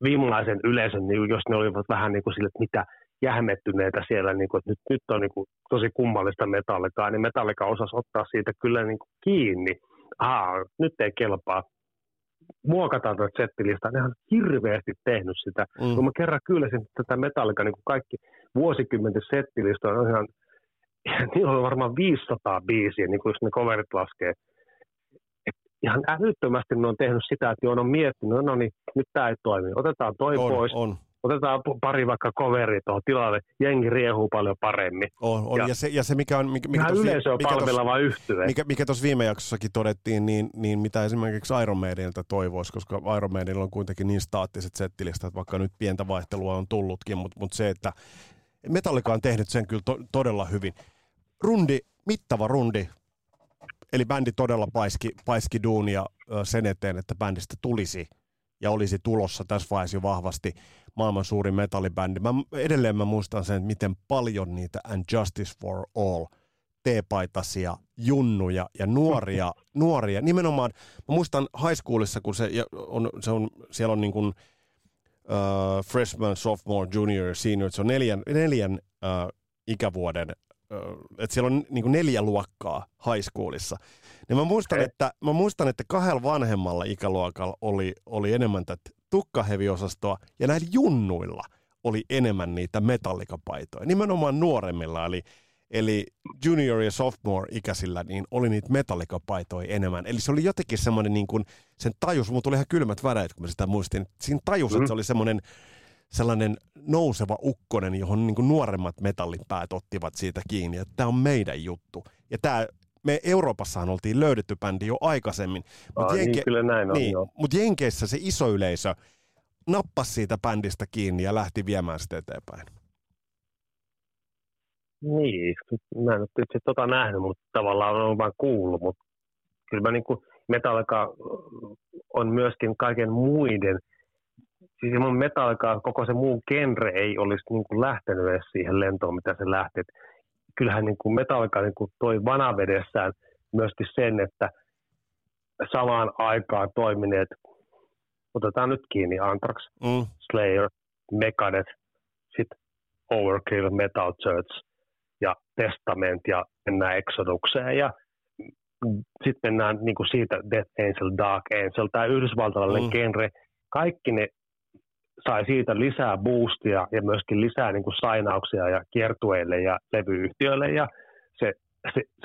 viimalaisen yleisön, niin jos ne olivat vähän niin kuin sille, että mitä jähmettyneitä siellä, niin kuin, että nyt on niin kuin tosi kummallista Metallicaa, niin Metallica osasi ottaa siitä kyllä niin kuin kiinni. Nyt ei kelpaa. Muokataan tätä settilistaa, ne on hirveästi tehnyt sitä. Kun mä kerran kylläsin tätä Metallica, niin kuin kaikki vuosikymmenten settilistaa, on ihan, niillä on varmaan 500 biisiä, niin kuin jos ne coverit laskee. Et ihan älyttömästi ne on tehnyt sitä, että on miettinyt, no niin, nyt tää ei toimi, otetaan toi pois. Otetaan pari vaikka coveria tuohon tilalle, jengi riehuu paljon paremmin. Ja se mikä on... Mikä tuossa viime jaksossakin todettiin, niin mitä esimerkiksi Iron Maideniltä toivoisi, koska Iron Maidenilla on kuitenkin niin staattiset settilistat, vaikka nyt pientä vaihtelua on tullutkin, mutta se, että Metallica on tehnyt sen kyllä todella hyvin. Mittava rundi, eli bändi todella paiski duunia sen eteen, että bändistä tulisi ja olisi tulossa tässä vaiheessa jo vahvasti maailman suurin metallibändi. Edelleen mä muistan sen, miten paljon niitä And Justice for All teepaitaisia junnuja ja nuoria. Nimenomaan, mä muistan high schoolissa, kun siellä on niin kuin freshman, sophomore, junior, senior, se on neljän ikävuoden, että siellä on niin kuin 4 luokkaa high schoolissa. Ja mä muistan, että 2 vanhemmalla ikäluokalla oli enemmän tätä tukkaheviosastoa, ja näillä junnuilla oli enemmän niitä metallikapaitoja. Nimenomaan nuoremmilla, eli junior ja sophomore-ikäisillä, niin oli niitä metallikapaitoja enemmän. Eli se oli jotenkin semmoinen, niin kuin, sen tajus, mulla tuli ihan kylmät väreet, kun mä sitä muistin. Siinä tajus, että se oli sellainen nouseva ukkonen, johon niin kuin nuoremmat metallipäät ottivat siitä kiinni, että tämä on meidän juttu. Ja tämä me Euroopassahan oltiin löydetty bändi jo aikaisemmin. Mutta Jenkeissä se iso yleisö nappasi siitä bändistä kiinni ja lähti viemään sitä eteenpäin. Niin, mä en ole itse tota nähnyt, mutta tavallaan on vaan kuullut, mutta kyllä mä niinku Metallica on myöskin kaiken muiden, siis mun Metallica, koko se muu genre ei olisi niinku lähtenyt edes siihen lentoon, mitä se lähti. Et kyllähän niinku Metallica niinku toi vanavedessään myöskin sen, että samaan aikaan toimineet, otetaan nyt kiinni, Anthrax, Slayer, Megadeth, sitten Overkill, Metal Church ja Testament ja mennään Exodukseen ja sitten mennään niin kuin siitä Death Angel, Dark Angel, tämä yhdysvaltalainen genre. Kaikki ne sai siitä lisää boostia ja myöskin lisää niin kuin sainauksia ja kiertueille ja levyyhtiöille ja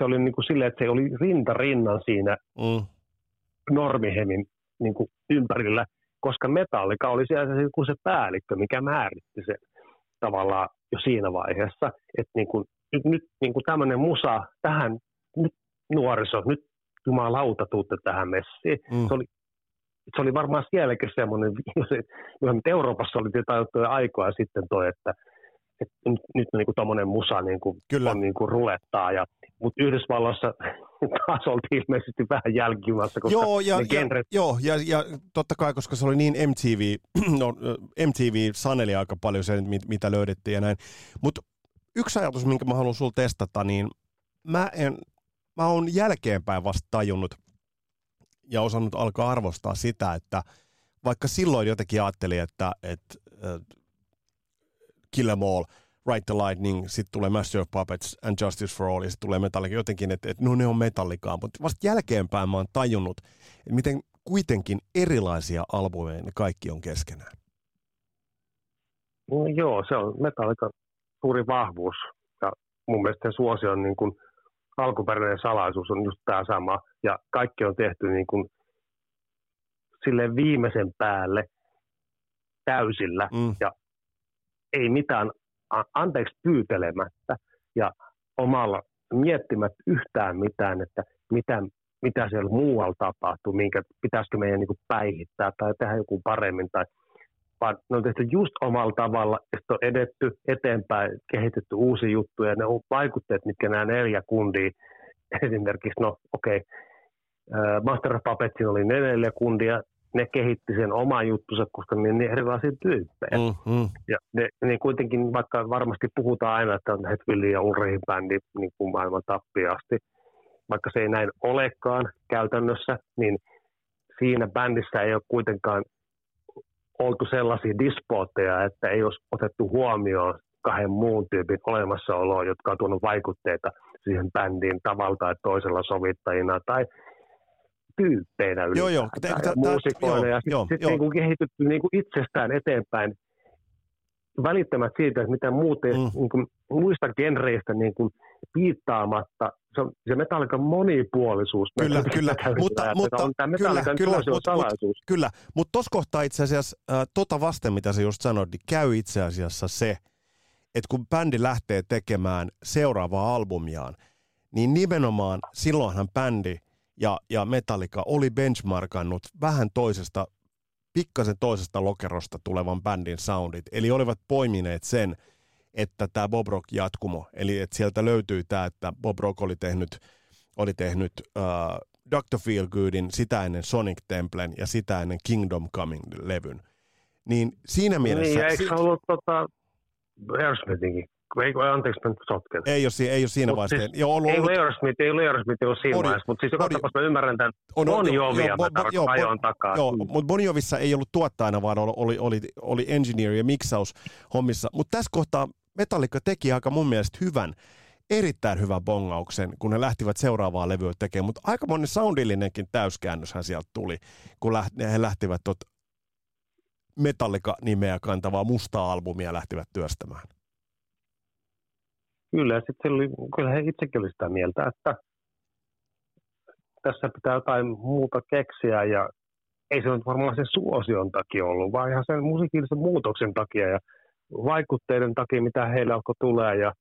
se oli niin kuin silleen, että se oli rinta rinnan siinä normihemin niin kuin ympärillä, koska Metallica oli siellä se päällikkö, mikä määritti sen tavallaan jo siinä vaiheessa, että niin kuin, nyt niin kuin tämmöinen musa tähän, nyt nuoriso, nyt jumalauta tuutte tähän messiin. Se oli varmaan sielläkin semmoinen, että Euroopassa oli jotain aikaa sitten toi, että nyt niin kuin tommoinen musa niin kuin on niin kuin rulettaa, ja mutta Yhdysvalloissa taas oltiin ilmeisesti vähän jälkijunassa, koska ja totta kai, koska se oli niin MTV, MTV saneli aika paljon sen, mitä löydettiin ja näin. Mutta yksi ajatus, minkä mä haluan sulla testata, niin mä oon jälkeenpäin vasta tajunnut ja osannut alkaa arvostaa sitä, että vaikka silloin jotenkin ajattelin, että Kill 'em All, Ride the Lightning, sitten tulee Master of Puppets, And Justice for All, ja sitten tulee Metallica jotenkin, että no ne on Metallicaa, mutta vasta jälkeenpäin mä oon tajunnut, että miten kuitenkin erilaisia albumeja ne kaikki on keskenään. No joo, se on Metallican suuri vahvuus, ja mun mielestä se suosio on niin kuin alkuperäinen salaisuus on just tämä sama, ja kaikki on tehty niin kuin silleen viimeisen päälle täysillä, ja ei mitään anteeksi pyytelemättä ja omalla miettimättä yhtään mitään, että mitä siellä muualla tapahtuu, minkä pitäisikö meidän niin kuin päihittää tai tehdä joku paremmin, tai vaan ne on tehty just omalla tavalla, että on edetty eteenpäin, kehitetty uusia juttuja, ja ne vaikutteet, mitkä nämä neljä kundia, esimerkiksi, Master of Puppetsin oli neljä kundia, ne kehitti sen oma juttunsa, koska ne on erilaisia tyyppejä. Ja ne kuitenkin, vaikka varmasti puhutaan aina, että on Hetfield ja Ulrichin bändi niin kuin maailman tappiin asti, vaikka se ei näin olekaan käytännössä, niin siinä bändissä ei ole kuitenkaan oltu sellaisia dispootteja, että ei olisi otettu huomioon kahden muun tyypin olemassaoloa, jotka on tuonut vaikutteita siihen bändiin tavalla tai toisella sovittajina tai tyyppeinä ylipäätään muusikoina, ja sitten niinku kehitytty niinku itsestään eteenpäin välittämät siitä, että mitä muut niinku muista genreistä niinku piittaamatta. Se Metallican monipuolisuus. Mutta tuossa kohtaa itse asiassa tota vasten, mitä sä just sanoit, niin käy itse asiassa se, että kun bändi lähtee tekemään seuraavaa albumiaan, niin nimenomaan silloinhan bändi ja Metallica oli benchmarkannut vähän pikkasen toisesta lokerosta tulevan bändin soundit, eli olivat poimineet sen, että tämä Bob Rock jatkumo, eli että sieltä löytyy tämä, että Bob Rock oli tehnyt Dr. Feelgoodin, sitä ennen Sonic Templen ja sitä ennen Kingdom Coming-levyn. Niin siinä mielessä... Niin, eikö ollut Aerosmithinkin? Anteeksi, mä sotken. Ei ole siinä vaiheessa. Siis, ei ole Aerosmith siinä vaiheessa, mutta siis joka tapauksessa mä ymmärrän tämän Bon Jovia ajoin takaa. Joo, mutta Bon Jovissa ei ollut tuottajana, vaan oli engineer ja miksaus hommissa. Mutta tässä kohtaa Metallica teki aika mun mielestä erittäin hyvän bongauksen, kun he lähtivät seuraavaa levyä tekemään. Mutta aika monen soundillinenkin täyskäännöshän sieltä tuli, kun he lähtivät tuota Metallica-nimeä kantavaa mustaa albumia lähtivät työstämään. Kyllä, ja sitten kyllä he itsekin oli sitä mieltä, että tässä pitää jotain muuta keksiä, ja ei se nyt varmaan sen suosion takia ollut, vaan ihan sen musiikillisen muutoksen takia ja vaikutteiden takia, mitä heillä alkoi tulee. Ja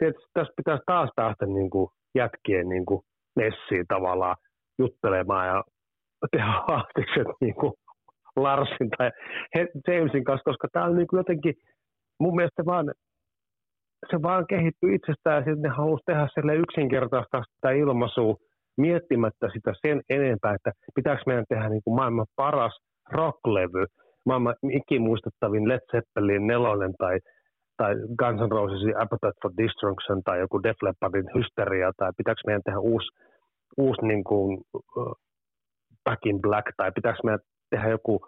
tietysti tässä pitäisi taas päästä niin kuin jätkien niin kuin messiin tavallaan juttelemaan ja tehdä haastikset niin kuin Larsin tai Jamesin kanssa, koska tämä on niin kuin jotenkin mun mielestä vaan, se vaan kehittyy itsestään ja sitten ne haluaisi tehdä sille yksinkertaista sitä ilmaisua miettimättä sitä sen enempää, että pitääkö meidän tehdä niin kuin maailman paras rocklevy, maailman ikimuistettavin Led Zeppelin 4 tai Guns N' Rosesin Appetite for Destruction tai joku Def Leppardin Hysteria tai pitääkö meidän tehdä uusi niin kuin Back in Black tai pitääkö meidän tehdä joku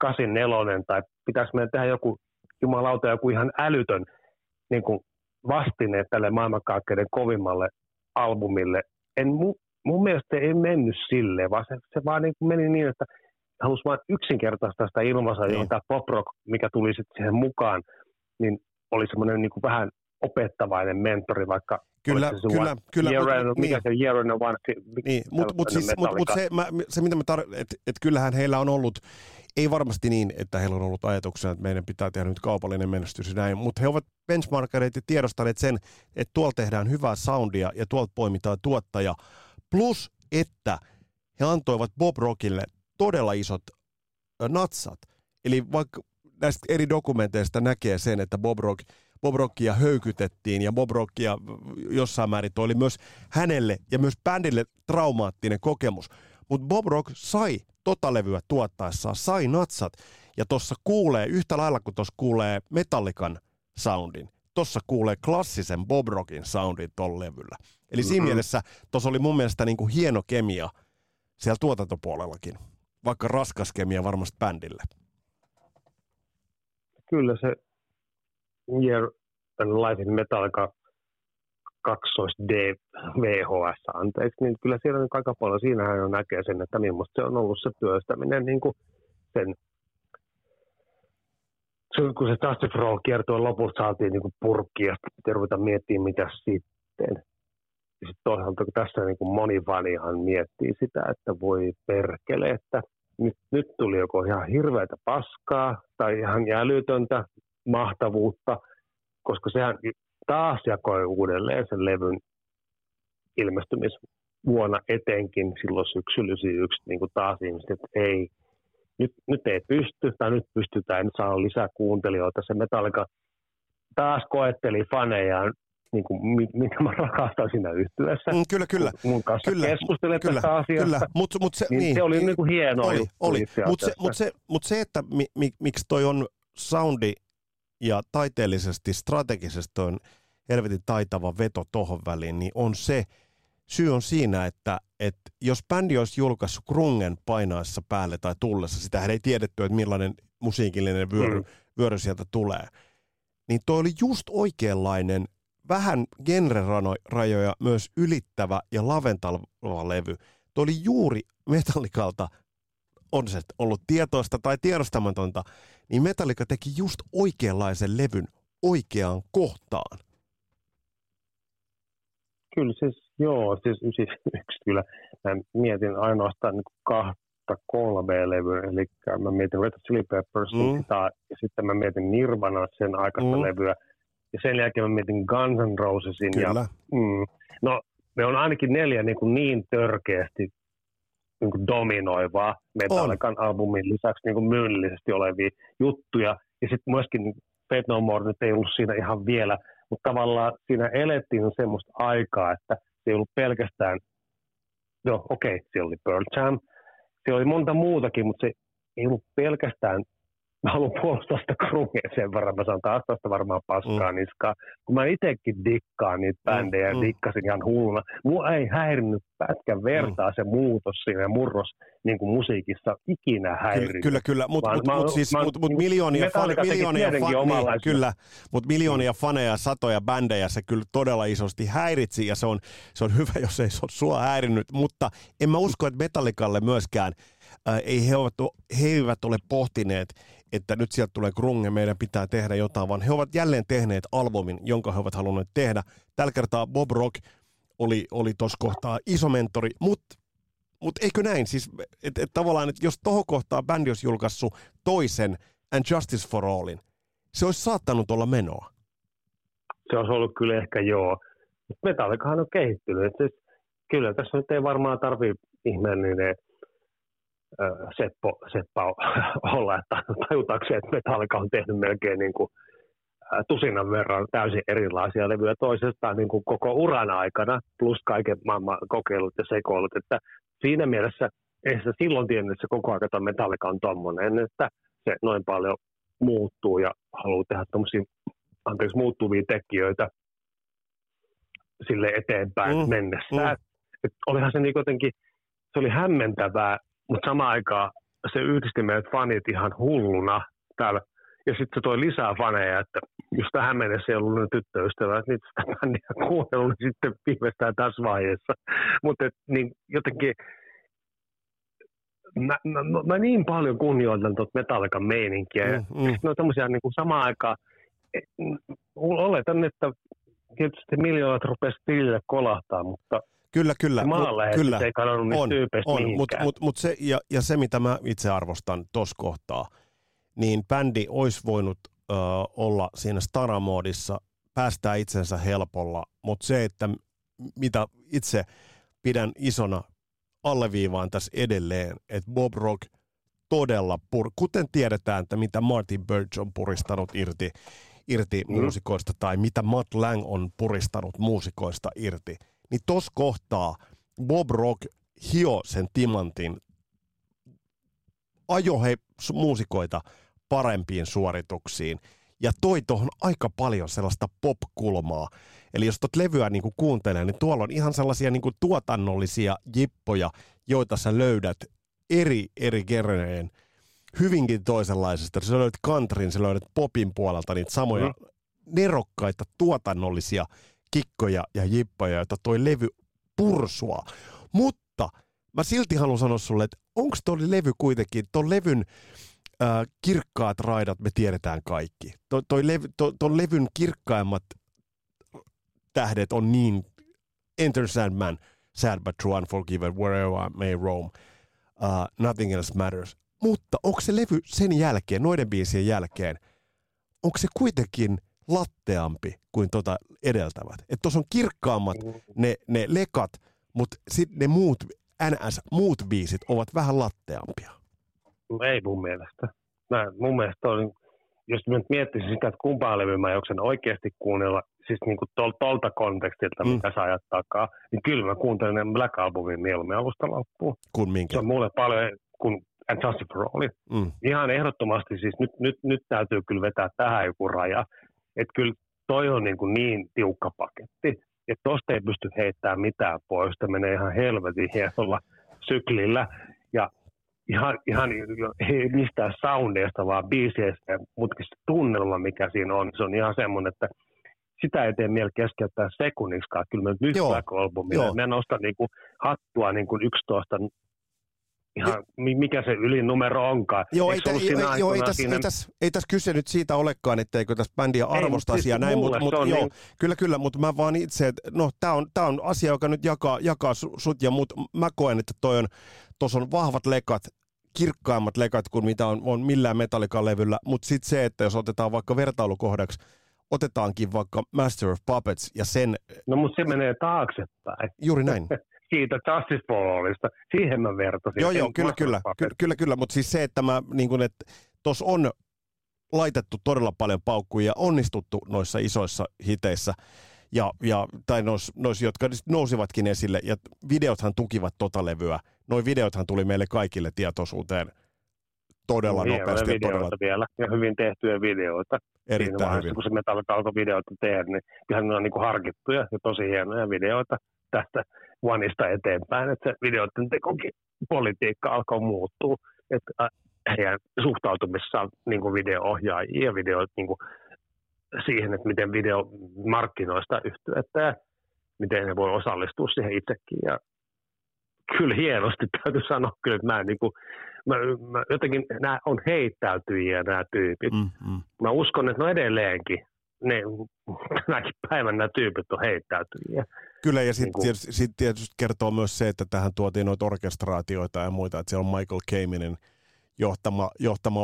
84 tai pitääkö meidän tehdä joku jumalauta joku ihan älytön niin kuin vastine tälle maailmankaikkeuden kovimmalle albumille. Mun mielestä ei mennyt silleen, vaan se vaan niin kuin meni niin, että halusi vain yksinkertaista sitä ilmaisaa, johon tämä pop rock, mikä tuli sitten siihen mukaan, niin oli semmoinen niin kuin vähän opettavainen mentori, vaikka Kyllä. Kyllähän heillä on ollut, ei varmasti niin, että heillä on ollut ajatuksena, että meidän pitää tehdä nyt kaupallinen menestys ja näin, mutta he ovat benchmarkereet ja tiedostaneet sen, että tuolla tehdään hyvää soundia ja tuolta poimitaan tuottaja. Plus, että he antoivat Bob Rockille todella isot natsat. Eli vaikka näistä eri dokumenteista näkee sen, että Bob Rockia höykytettiin ja Bob Rockia jossain määrin toi oli myös hänelle ja myös bändille traumaattinen kokemus. Mutta Bob Rock sai tota levyä tuottaessaan, sai natsat ja tuossa kuulee yhtä lailla kuin tuossa kuulee Metallican soundin. Tuossa kuulee klassisen Bob Rockin soundin tuolla levyllä. Eli siinä mielessä tuossa oli mun mielestä niinku hieno kemia siellä tuotantopuolellakin, vaikka raskas kemia varmasti bändille. Kyllä se Year and Life in Metallica 2D VHS, anteeksi, niin kyllä siellä on aika paljon, siinähän jo näkee sen, että millaista se on ollut se työstäminen, niin kuin sen, kun se Justice for All -kiertueen lopussa saatiin niin purkkiin ja sitten ruveta miettimään, mitä sitten. Ja sitten toisaalta tässä niin moni vanihan miettii sitä, että voi perkele, että nyt tuli joko ihan hirveätä paskaa tai ihan älytöntä mahtavuutta, koska sehän taas jakoi uudelleen sen levyn ilmestymisvuonna etenkin silloin syksyllä 91 niin kuin taas ihmiset, että ei, nyt ei pysty tai nyt pystytään, nyt saa lisää kuuntelijoita. Se Metallica taas koetteli fanejaan, niin kuin, mitä mä rakastan siinä yhtyessä. Kyllä. Mun kanssa keskustelet tästä asiasta. Kyllä. Se oli niin kuin hienoa. Oli. Mutta se, että miksi toi on soundi ja taiteellisesti, strategisesti on helvetin taitava veto tohon väliin, niin on se, syy on siinä, että jos bändi olisi julkaissut grungen painaessa päälle tai tullessa, sitähän ei tiedetty, että millainen musiikillinen vyöry sieltä tulee, niin toi oli just oikeanlainen, vähän genrerajoja myös ylittävä ja laventava levy. Toi oli juuri Metallicalta, on se ollut tietoista tai tiedostamatonta, niin Metallica teki just oikeanlaisen levyn oikeaan kohtaan. Kyllä siis 91 kyllä. Mä mietin ainoastaan niin 2-3 levyä, eli mä mietin Red Hot Chili Peppersin ja sitten mä mietin Nirvanan sen aikaista levyä, ja sen jälkeen mä mietin Guns N' Rosesin. Kyllä. Ja, no, me on ainakin 4 niin törkeästi niin dominoivaa Metallican albumin lisäksi niin myynnillisesti olevia juttuja. Ja sitten myöskin niin Fate No More nyt ei ollut siinä ihan vielä, mutta tavallaan siinä elettiin semmoista aikaa, että se ei ollut pelkästään, siellä oli Pearl Jam, siellä oli monta muutakin, mutta se ei ollut pelkästään, mä haluan puolustaa sitä krungea sen verran, mä saan taas tästä varmaan paskaa niskaa, kun mä itsekin dikkaan niitä bändejä ja dikkasin ihan hulluna. Mua ei häirinnyt pätkän vertaa se muutos siinä murros niin kuin musiikissa ikinä häirinnyt. Kyllä, mutta miljoonia faneja, satoja bändejä se kyllä todella isosti häiritsi ja se on hyvä, jos ei se ole sua häirinnyt, mutta en mä usko, että Metallicalle myöskään he eivät ole pohtineet, että nyt sieltä tulee grunge, meidän pitää tehdä jotain, vaan he ovat jälleen tehneet albumin, jonka he ovat halunneet tehdä. Tällä kertaa Bob Rock oli tuossa kohtaa iso mentori, mutta eikö näin? Siis, et tavallaan, että jos tohon kohtaa bändi olisi julkaissut toisen And Justice for Allin, se olisi saattanut olla menoa. Se olisi ollut kyllä ehkä joo. Metallicahan on kehittynyt. Et siis, kyllä tässä nyt ei varmaan tarvitse ihmeellinen Seppa olla, että tajutaanko, että Metallica on tehnyt melkein niin kuin tusinan verran täysin erilaisia levyjä toisestaan niin kuin koko uran aikana, plus kaiken maailman kokeilut ja sekoilut. Että siinä mielessä ei sitä silloin tiennyt, että se koko ajan Metallica on tommoinen, että se noin paljon muuttuu ja haluaa tehdä tommosia, muuttuvia tekijöitä sille eteenpäin mennessään. Olihan se niin jotenkin, se oli hämmentävää, mutta samaan aikaan se yhdisti meidät fanit ihan hulluna täällä. Ja sitten se toi lisää faneja, että jos tähän mennessä ei ollut ne tyttöystävää, että niitä sitä bändiä kuunnellut, niin sitten viimeistään tässä vaiheessa. Mutta niin jotenkin, mä niin paljon kunnioitan tuota Metallican meininkiä. Ja sitten on tämmöisiä niin kuin samaan aikaan, oletan, että tietysti miljoonat rupesi tilille kolahtaa, mutta kyllä. Kyllä. Ei kannannut niistä tyypeistä mihinkään. Mutta se, ja se, mitä mä itse arvostan tuossa kohtaa, niin bändi olisi voinut olla siinä staramoodissa, päästää itsensä helpolla, mutta se, että mitä itse pidän isona alleviivaan tässä edelleen, että Bob Rock todella kuten tiedetään, että mitä Martin Birch on puristanut irti muusikoista tai mitä Matt Lang on puristanut muusikoista irti, niin tuossa kohtaa Bob Rock hio sen timantin, ajo he muusikoita parempiin suorituksiin ja toi tuohon aika paljon sellaista pop-kulmaa. Eli jos tuota levyä niin kuin kuuntelee, niin tuolla on ihan sellaisia niin kuin tuotannollisia jippoja, joita sä löydät eri genreen hyvinkin toisenlaisesta. Sä löydät countryn, sä löydät popin puolelta niitä samoja nerokkaita tuotannollisia kikkoja ja jippoja, joita toi levy pursua. Mutta mä silti haluan sanoa sulle, että onko tuo levy kuitenkin, tuon levyn kirkkaat raidat me tiedetään kaikki. Tuon levyn kirkkaimmat tähdet on niin Enter Sandman, Sad But True, Unforgiven, Wherever I May Roam, Nothing Else Matters. Mutta onko se levy sen jälkeen, noiden biisien jälkeen, onko se kuitenkin latteampi kuin tota edeltävät? Että tuossa on kirkkaammat ne lekat, mutta sitten ne muut muut biisit ovat vähän latteampia. Ei mun mielestä. Mun mielestä on, jos mä nyt miettisin sitä, että kumpaa levyä mä jokseen oikeasti kuunnella, siis niin kuin tolta kontekstilta, mitä sä ajat takaa, niin kyllä mä kuuntelen ne Black Albumin mieluummin alusta loppuun. Kun minkä? Se on mulle paljon kuin And Justice for All. Ihan ehdottomasti, siis nyt täytyy kyllä vetää tähän joku raja. Että kyllä toi on niin tiukka paketti. Että tosta ei pysty heittämään mitään pois, se menee ihan helvetin hienolla syklillä ja ihan ei mistään soundeista, vaan biiseistä, mutta se tunnelma, mikä siinä on, se on ihan semmoinen, että sitä ei tee mieli keskeyttää sekunniksikaan. Kyllä mä nyt Black-albumille, mä nostan hattua 11, ihan mikä se ylin numero onkaan. Joo, ei tässä kyse nyt siitä olekaan, etteikö tässä bändiä arvostaisi ja näin, mutta kyllä, mutta mä vaan itse, että no tää on asia, joka nyt jakaa sut ja mut. Mä koen, että tuossa on vahvat lekat, kirkkaimmat lekat kuin mitä on millään Metallican levyllä, mutta sitten se, että jos otetaan vaikka vertailukohdaksi, otetaankin vaikka Master of Puppets ja sen... No mutta se menee taaksepäin. Juuri näin. Siitä Justice for Allista. Siihen mä vertasin. Joo, kyllä, mutta siis se, että mä niin kun, että tossa on laitettu todella paljon paukkuja ja onnistuttu noissa isoissa hiteissä, tai noissa, jotka nousivatkin esille, ja videothan tukivat tota levyä. Noi videothan tuli meille kaikille tietoisuuteen todella nopeasti. Ja videoita vielä, ja hyvin tehtyjä videoita. Erittäin siinä hyvin. Kun se Metallica alkoi videoita tehdä, niin ihan ne on niin kuin harkittuja ja tosi hienoja videoita tästä Oneista eteenpäin, että se videoiden tekokin politiikka alkoi muuttua, että heidän suhtautumissaan niin video-ohjaajia ja videoit niin siihen, että miten video markkinoista yhtyötä ja miten he voi osallistua siihen itsekin. Ja kyllä hienosti täytyy sanoa, kyllä, että mä jotenkin, nämä on heittäytyjiä nämä tyypit. Mä uskon, että no edelleenkin. Tänäkin päivän nämä tyypit on heittäytyjiä. Kyllä, ja sitten tietysti kertoo myös se, että tähän tuotiin noita orkestraatioita ja muita, että siellä on Michael Kaminen, johtama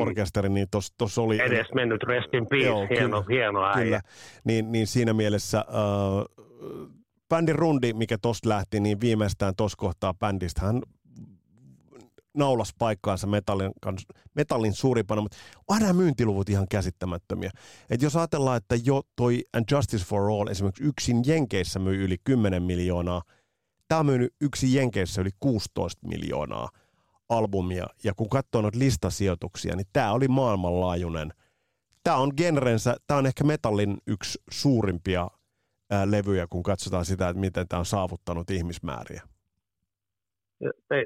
orkesteri niin tuossa oli... Edes mennyt rest in peace, joo, hieno äijä. Niin siinä mielessä bändin rundi, mikä tuosta lähti, niin viimeistään tuossa kohtaa bändistä hän naulasi paikkaansa metallin suuripana, mutta onhan nämä myyntiluvut ihan käsittämättömiä. Et jos ajatellaan, että jo toi And Justice for All esimerkiksi yksin Jenkeissä myy yli 10 miljoonaa, tämä on myynyt yksin Jenkeissä yli 16 miljoonaa albumia, ja kun katsoo noita listasijoituksia, niin tämä oli maailmanlaajuinen. Tämä on genrensä, tämä on ehkä metallin yksi suurimpia levyjä, kun katsotaan sitä, että miten tämä on saavuttanut ihmismääriä.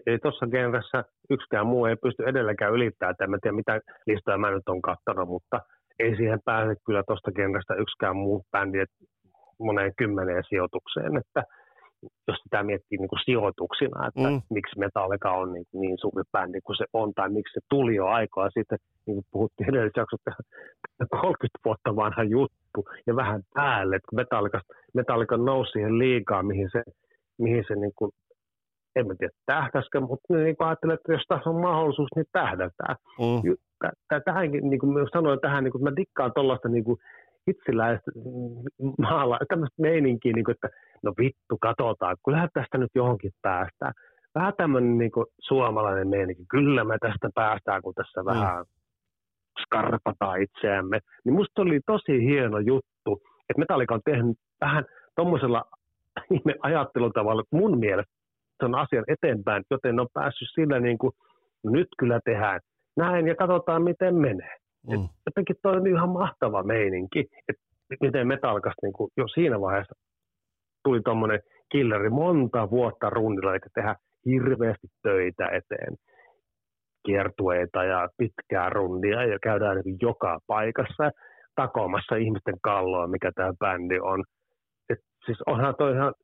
Ei tuossa genressä yksikään muu ei pysty edelläkään ylittämään, en tiedä mitä listoja mä nyt on kattanut, mutta ei siihen pääse kyllä tuosta genrestä yksikään muu bändi moneen kymmeneen sijoitukseen, että jos sitä miettii niin kuin sijoituksina, että miksi Metallica on niin suuri bändi kuin se on, tai miksi se tuli jo aikaa sitten, niin kuin puhuttiin edellisessä jaksossa, 30 vuotta vanha juttu, ja vähän päälle, että Metallica nousi siihen liikaa, mihin se niin kuin, en mä tiedä tähtäisikö, mutta niin kuin ajattelin, että jos tässä on mahdollisuus, niin tähdätään. Tähänkin, niin kuin sanoin tähän, niin kuin mä dikkaan tuollaista niin kuin hitsiläistä tämmöistä meininkiä, niin kuin, että no vittu, katsotaan, kyllähän tästä nyt johonkin päästään. Vähän tämmöinen niin kuin suomalainen meininki, kyllä me tästä päästään, kun tässä vähän skarpataan itseämme. Niin musta oli tosi hieno juttu, että Metallica on tehnyt vähän tommosella ajattelutavalla, että mun mielestä se on asian eteenpäin, joten on päässyt sillä niin kuin nyt kyllä tehdään näin ja katsotaan miten menee. Jotenkin toi on ihan mahtava meininki, että miten Metallicasta niin kuin jo siinä vaiheessa tuli tuommoinen killeri monta vuotta rundilla, eli tehdään hirveästi töitä eteen, kiertueita ja pitkää rundia ja käydään niin joka paikassa takomassa ihmisten kalloa, mikä tämä bändi on. Et siis onhan toi ihan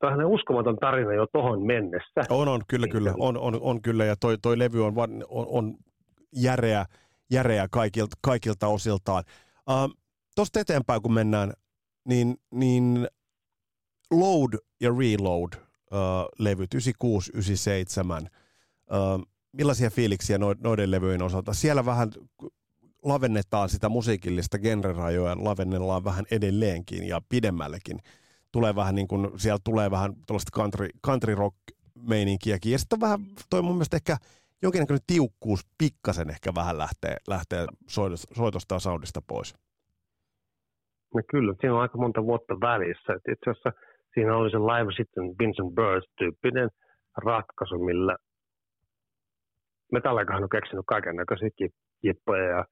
tähän uskomaton tarina jo tohon mennessä. On kyllä. On kyllä ja toi levy on järeä kaikilta osiltaan. Tuosta eteenpäin kun mennään, niin Load ja Reload levyt 96 97. Millaisia fiiliksiä noiden levyjen osalta? Siellä vähän lavennetaan sitä musiikillista genrerajoja, lavennellaan vähän edelleenkin ja pidemmällekin. Tulee vähän niin kuin, siellä tulee vähän tuollaista country rock-meininkiäkin. Ja sitten on vähän, toi mun mielestä ehkä jonkinnäköinen tiukkuus pikkasen ehkä vähän lähtee soitosta ja soundista pois. No kyllä, siinä on aika monta vuotta välissä. Et itse asiassa siinä oli se Live sitten Vincent Burns-tyyppinen ratkaisu, millä Metallicahan on keksinyt kaikennäköisiä kippoja ja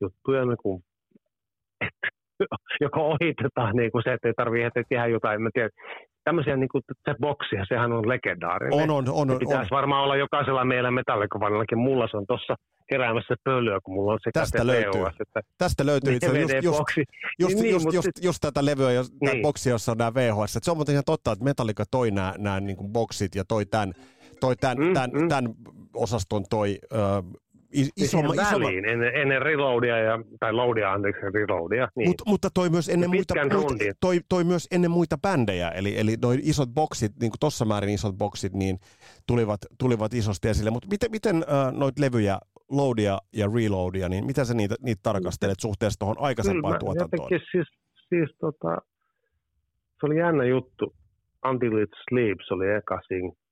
juttuja, niin kuin joko ohitetaan niin kuin se, että ei tarvitse tehdä jotain. Mä tiedän, tämmöisiä niin kuin se boksia, sehän on legendaarinen. On. Pitäisi varmaan olla jokaisella meillä Metallica-fannillakin. Mulla se on tuossa keräämässä pölyä, kun mulla on se TVOS. Tästä löytyy itse just tätä levyä ja niin. Boksia, jossa on nämä VHS. Se on muuten ihan totta, että Metallica toi nämä niin kuin boksit ja toi tämän osaston toi... Isomman ennen Reloadia tai Loadia. Niin. Mutta toi myös ennen muita bändejä, eli noi isot boksit, niin kuin tossa määrin isot boksit, niin tulivat isosti esille. Mutta miten noita levyjä, Loadia ja Reloadia, niin mitä sä niitä tarkastelet suhteessa tuohon aikaisempaan tuotantoon? Siis, se oli jännä juttu. Until It Sleeps oli eka sinkku.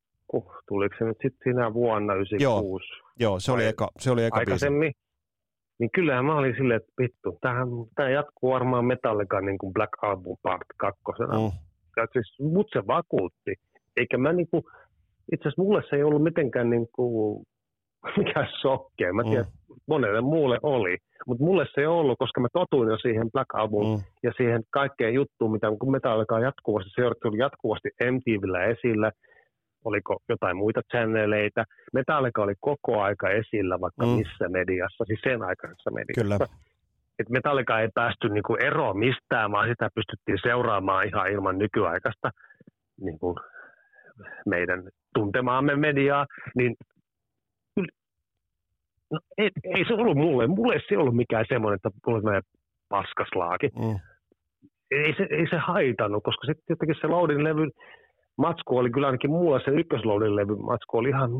Tuliko se nyt sitten siinä vuonna 96? Joo, se oli eka aikaisemmin biisi. Niin kyllähän mä olin silleen, että vittu, tämä jatkuu varmaan Metallica niin kuin Black Album Part 2. Siis, mut se vakuutti. Eikä mä niin kuin, itse asiassa mulle se ei ollut mitenkään niin kuin, mikään sokkeen. Mä tiedän, monelle muulle oli. Mutta mulle se ei ollut, koska mä totuin jo siihen Black Albumiin ja siihen kaikkeen juttuun, mitä kun Metallica on jatkuvasti seurattu, oli jatkuvasti MTVllä esillä. Oliko jotain muita channeleita. Metallica oli koko aika esillä vaikka missä mediassa, siis sen aikaisessa mediassa. Että Metallica ei päästy niinku eroon mistään, vaan sitä pystyttiin seuraamaan ihan ilman nykyaikaista niinku meidän tuntemaamme mediaa. Niin, no, ei se ollut mulle. Mulle ei se ollut mikään semmoinen, että mulle meidän paskaslaaki. Ei se haitannut, koska sitten jotenkin se Loadin levy... Matsku oli kyllä ainakin mulla, se ykkösloadin levy, matsku oli ihan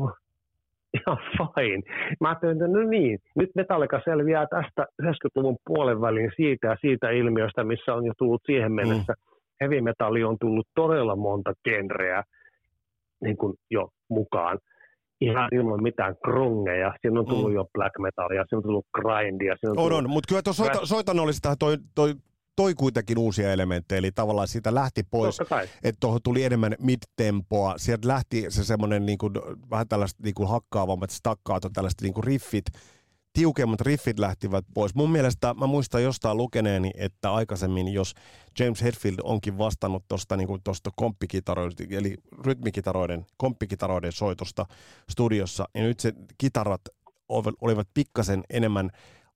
ihan fine. Mä ajattelin, että no niin, nyt Metallica selviää tästä 70-luvun puolen välin siitä ja siitä ilmiöstä, missä on jo tullut siihen mennessä. Heavy metalli on tullut todella monta genreä niin kuin jo mukaan. Ihan ilman mitään grungeja. Siinä on tullut jo black metallia, siinä on tullut grindia. On, mutta kyllä tuossa soitanollista toi kuitenkin uusia elementtejä, eli tavallaan siitä lähti pois, että tuohon tuli enemmän mid-tempoa. Sieltä lähti se semmoinen niin kuin, vähän tällaista niin kuin hakkaavammat stakkaato, tällaiset niin kuin riffit, tiukemmat riffit lähtivät pois. Mun mielestä, mä muistan jostain lukeneeni, että aikaisemmin, jos James Hetfield onkin vastannut tuosta niin komppikitaroiden, eli rytmikitaroiden, komppikitaroiden soitosta studiossa, niin nyt se kitarat olivat pikkasen enemmän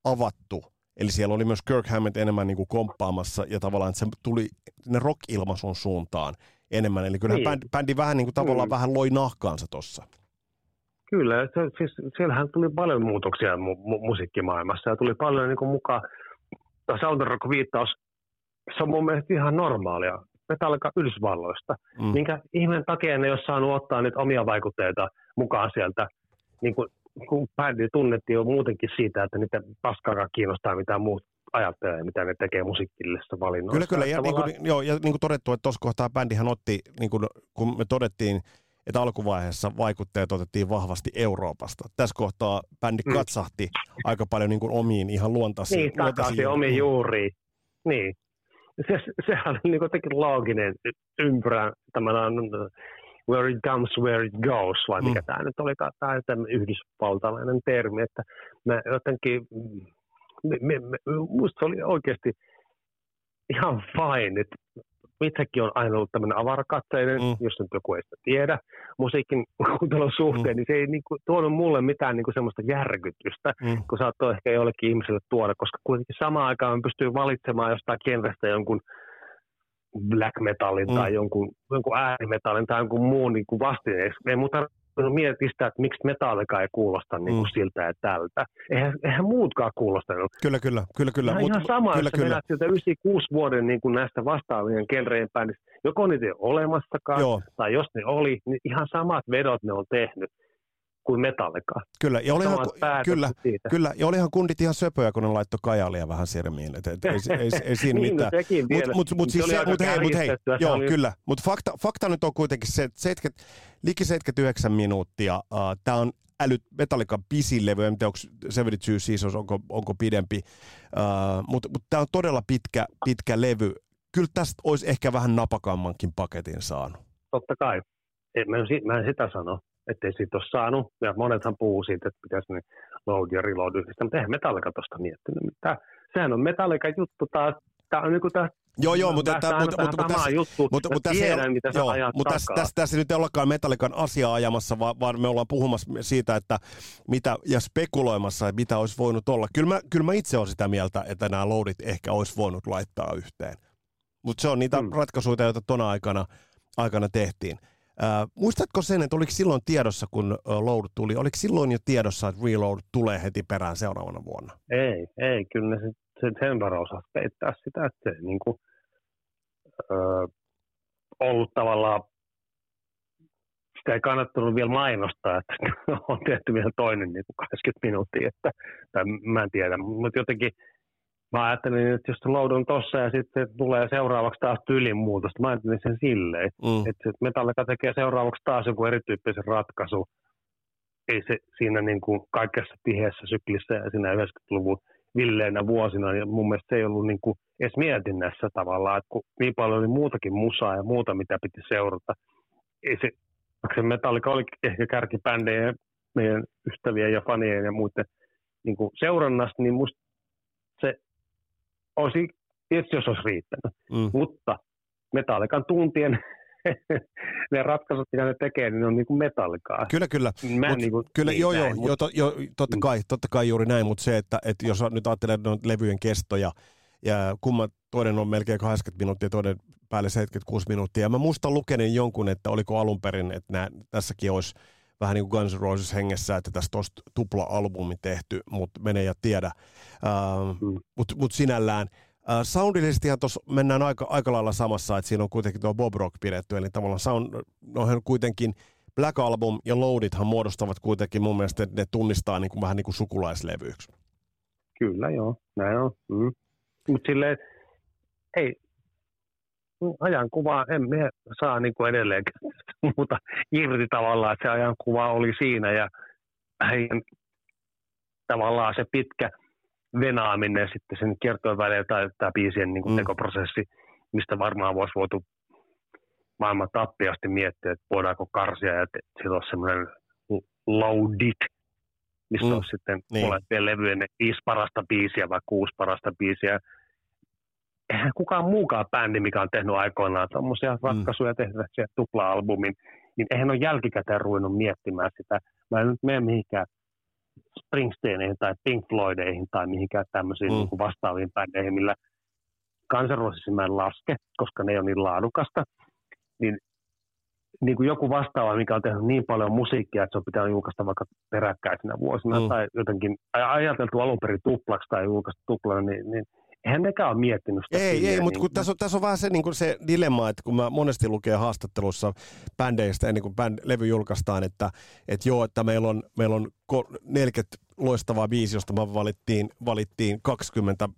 avattu. Eli siellä oli myös Kirk Hammett enemmän niin kuin komppaamassa ja tavallaan se tuli sinne rock-ilmaisun suuntaan enemmän. Eli kyllähän bändi vähän niin kuin tavallaan vähän loi nahkaansa tuossa. Kyllä, siis siellähän tuli paljon muutoksia musiikkimaailmassa ja tuli paljon niin kuin mukaan. Soundrock-viittaus, se on mun mielestä ihan normaalia. Metallica Yhdysvalloista, minkä ihmeen takia ne ei ole saanut ottaa niitä omia vaikutteita mukaan sieltä niin kuin kun bändi tunnettiin jo muutenkin siitä, että niitä paskaakaan kiinnostaa mitä muut ajattelee, mitä ne tekee musiikillisessa valinnoissa. Kyllä. Ja tavallaan niin kuin todettu, että tuossa kohtaa bändihän otti, niin kun me todettiin, että alkuvaiheessa vaikutteet otettiin vahvasti Euroopasta. Tässä kohtaa bändi katsahti aika paljon niin kuin omiin ihan luontaisiin. Niin, takaisin omiin juuriin. Niin. Sehän on niin kuin teki looginen ympyrä tämän where it comes, where it goes, vai mikä tämä nyt oli, tämä on tämä yhdysvaltalainen termi, että mä jotenkin, musta oli oikeasti ihan fine, että itsekin on aina ollut tämmöinen avarakatseinen, jos nyt joku ei sitä tiedä, musiikin kuuntelun suhteen, niin se ei niinku tuonut mulle mitään niinku semmoista järkytystä, kun saattoi ehkä jollekin ihmiselle tuoda, koska kuitenkin samaan aikaan pystyy valitsemaan jostain genrestä jonkun black metallin tai jonkun äärimetallin tai jonkun muun niin kuin vastineeksi. Ei mun tarvitse miettiä sitä, että miksi Metallica ei kuulosta niin kuin siltä ja tältä. Eihän muutkaan kuulostanut. Kyllä. Ihan sama, että meillä sieltä 96 vuoden niin kuin näistä vastaavien genreen päin, niin joko niitä ei ole olemassakaan, tai jos ne oli, niin ihan samat vedot ne on tehnyt kuin Metallica. Kyllä, ja olihan kundit ihan söpöjä, kun ne laittoi kajalia vähän sermiin, että ei siinä niin, mitään. Mutta fakta nyt on kuitenkin se, että liki 79 minuuttia, tämä on Metallican pisin levy, en tiedä, onko 72 Seasons, onko pidempi, mutta tämä on todella pitkä levy. Kyllä tästä olisi ehkä vähän napakammankin paketin saanut. Totta kai, mä en sitä sano. Ettei siitä ole saanut, ja monethan puhuu siitä, että pitäisi ne Load ja Reload yhdistää, mutta eihän Metallica tuosta miettinyt mitään. Sehän on Metallica juttu taas, tämä on niinku taas. Joo, mutta tässä nyt ei ollakaan Metallican asiaa ajamassa, vaan me ollaan puhumassa siitä, että mitä, ja spekuloimassa, että mitä olisi voinut olla. Kyllä mä itse olen sitä mieltä, että nämä Loadit ehkä olisi voinut laittaa yhteen. Mutta se on niitä ratkaisuja, joita tona aikana tehtiin. Muistatko sen, että oliko silloin tiedossa, kun Load tuli, oliko silloin jo tiedossa, että Reload tulee heti perään seuraavana vuonna? Ei, kyllä se sen verran osasi peittää sitä, että se niin kuin, ollut tavallaan, sitä ei kannattanut vielä mainostaa, että on tehty vielä toinen niin kuin 80 minuuttia, että, tai mä en tiedä, mutta jotenkin mä ajattelin, että jos Load on tossa ja sitten tulee seuraavaksi taas tyylin muutosta, mä ajattelin sen silleen, että Metallica tekee seuraavaksi taas joku erityyppisen ratkaisu. Ei se siinä niin kuin kaikessa tiheässä syklissä ja siinä 90-luvun villeinä vuosina, niin mun mielestä se ei ollut niin kuin edes mietinnässä tavallaan, että kun niin paljon oli muutakin musaa ja muuta, mitä piti seurata. Ei se Metallica oli ehkä kärkibändejä meidän ystävien ja fanien ja muiden niin kuin seurannasta, niin musta se olisi, tietysti jos olisi riittänyt, mutta Metallican tuntien ne ratkaisut, mitä ne tekee, niin ne on niin kuin Metallicaa. Kyllä. Totta kai juuri näin, mutta se, että jos nyt ajattelee levyjen kestoja, ja kumman toinen on melkein 80 minuuttia, toinen päälle 76 minuuttia, ja mä muistan lukeneen jonkun, että oliko alun perin, että tässäkin olisi vähän niin kuin Guns N' Roses hengessä, että tästä olisi tupla-albumi tehty, mutta mene ja tiedä. Mut sinällään. Soundillisestihan tuossa mennään aika lailla samassa, että siinä on kuitenkin tuo Bob Rock pidetty, eli tavallaan sound, no, on kuitenkin Black Album ja Loadithan muodostavat kuitenkin mun mielestä, että ne tunnistaa niin kuin, vähän niin kuin sukulaislevyiksi. Kyllä joo, näin on. Mm. Mutta silleen, ei, ajankuvaa emme saa niin kuin edelleenkään muuta irti tavallaan, että se ajankuva oli siinä ja heidän tavallaan se pitkä venaaminen sitten sen kiertojen välein tai tämä biisien niin kuin tekoprosessi, mistä varmaan voisi voitu maailman tappiasti miettiä, että voidaanko karsia ja sillä olisi semmoinen loaded, missä on sitten molempien levyjen 5 parasta biisiä vai 6 parasta biisiä. Eihän kukaan muukaan bändi, mikä on tehnyt aikoinaan tommosia ratkaisuja tehdä siellä tupla-albumin, niin eihän ole jälkikäteen ruvennut miettimään sitä. Mä en nyt mene mihinkään Springsteeniin tai Pink Floydeihin tai mihinkään tämmöisiin niin vastaaviin bändeihin, millä Kansanruosissa mä en laske, koska ne ei ole niin laadukasta. Niin kuin joku vastaava, mikä on tehnyt niin paljon musiikkia, että se on pitää julkaista vaikka peräkkäisinä vuosina tai jotenkin ajateltu alun perin tuplaksi tai julkaista tuplana, niin eihän nekään ole miettinyt sitä. Ei, mutta niin tässä on vähän se, niin kuin se dilemma, että kun mä monesti lukee haastattelussa bändeistä ennen kuin levy julkaistaan, että joo, että meillä on 40 loistavaa biisiä, josta me valittiin 20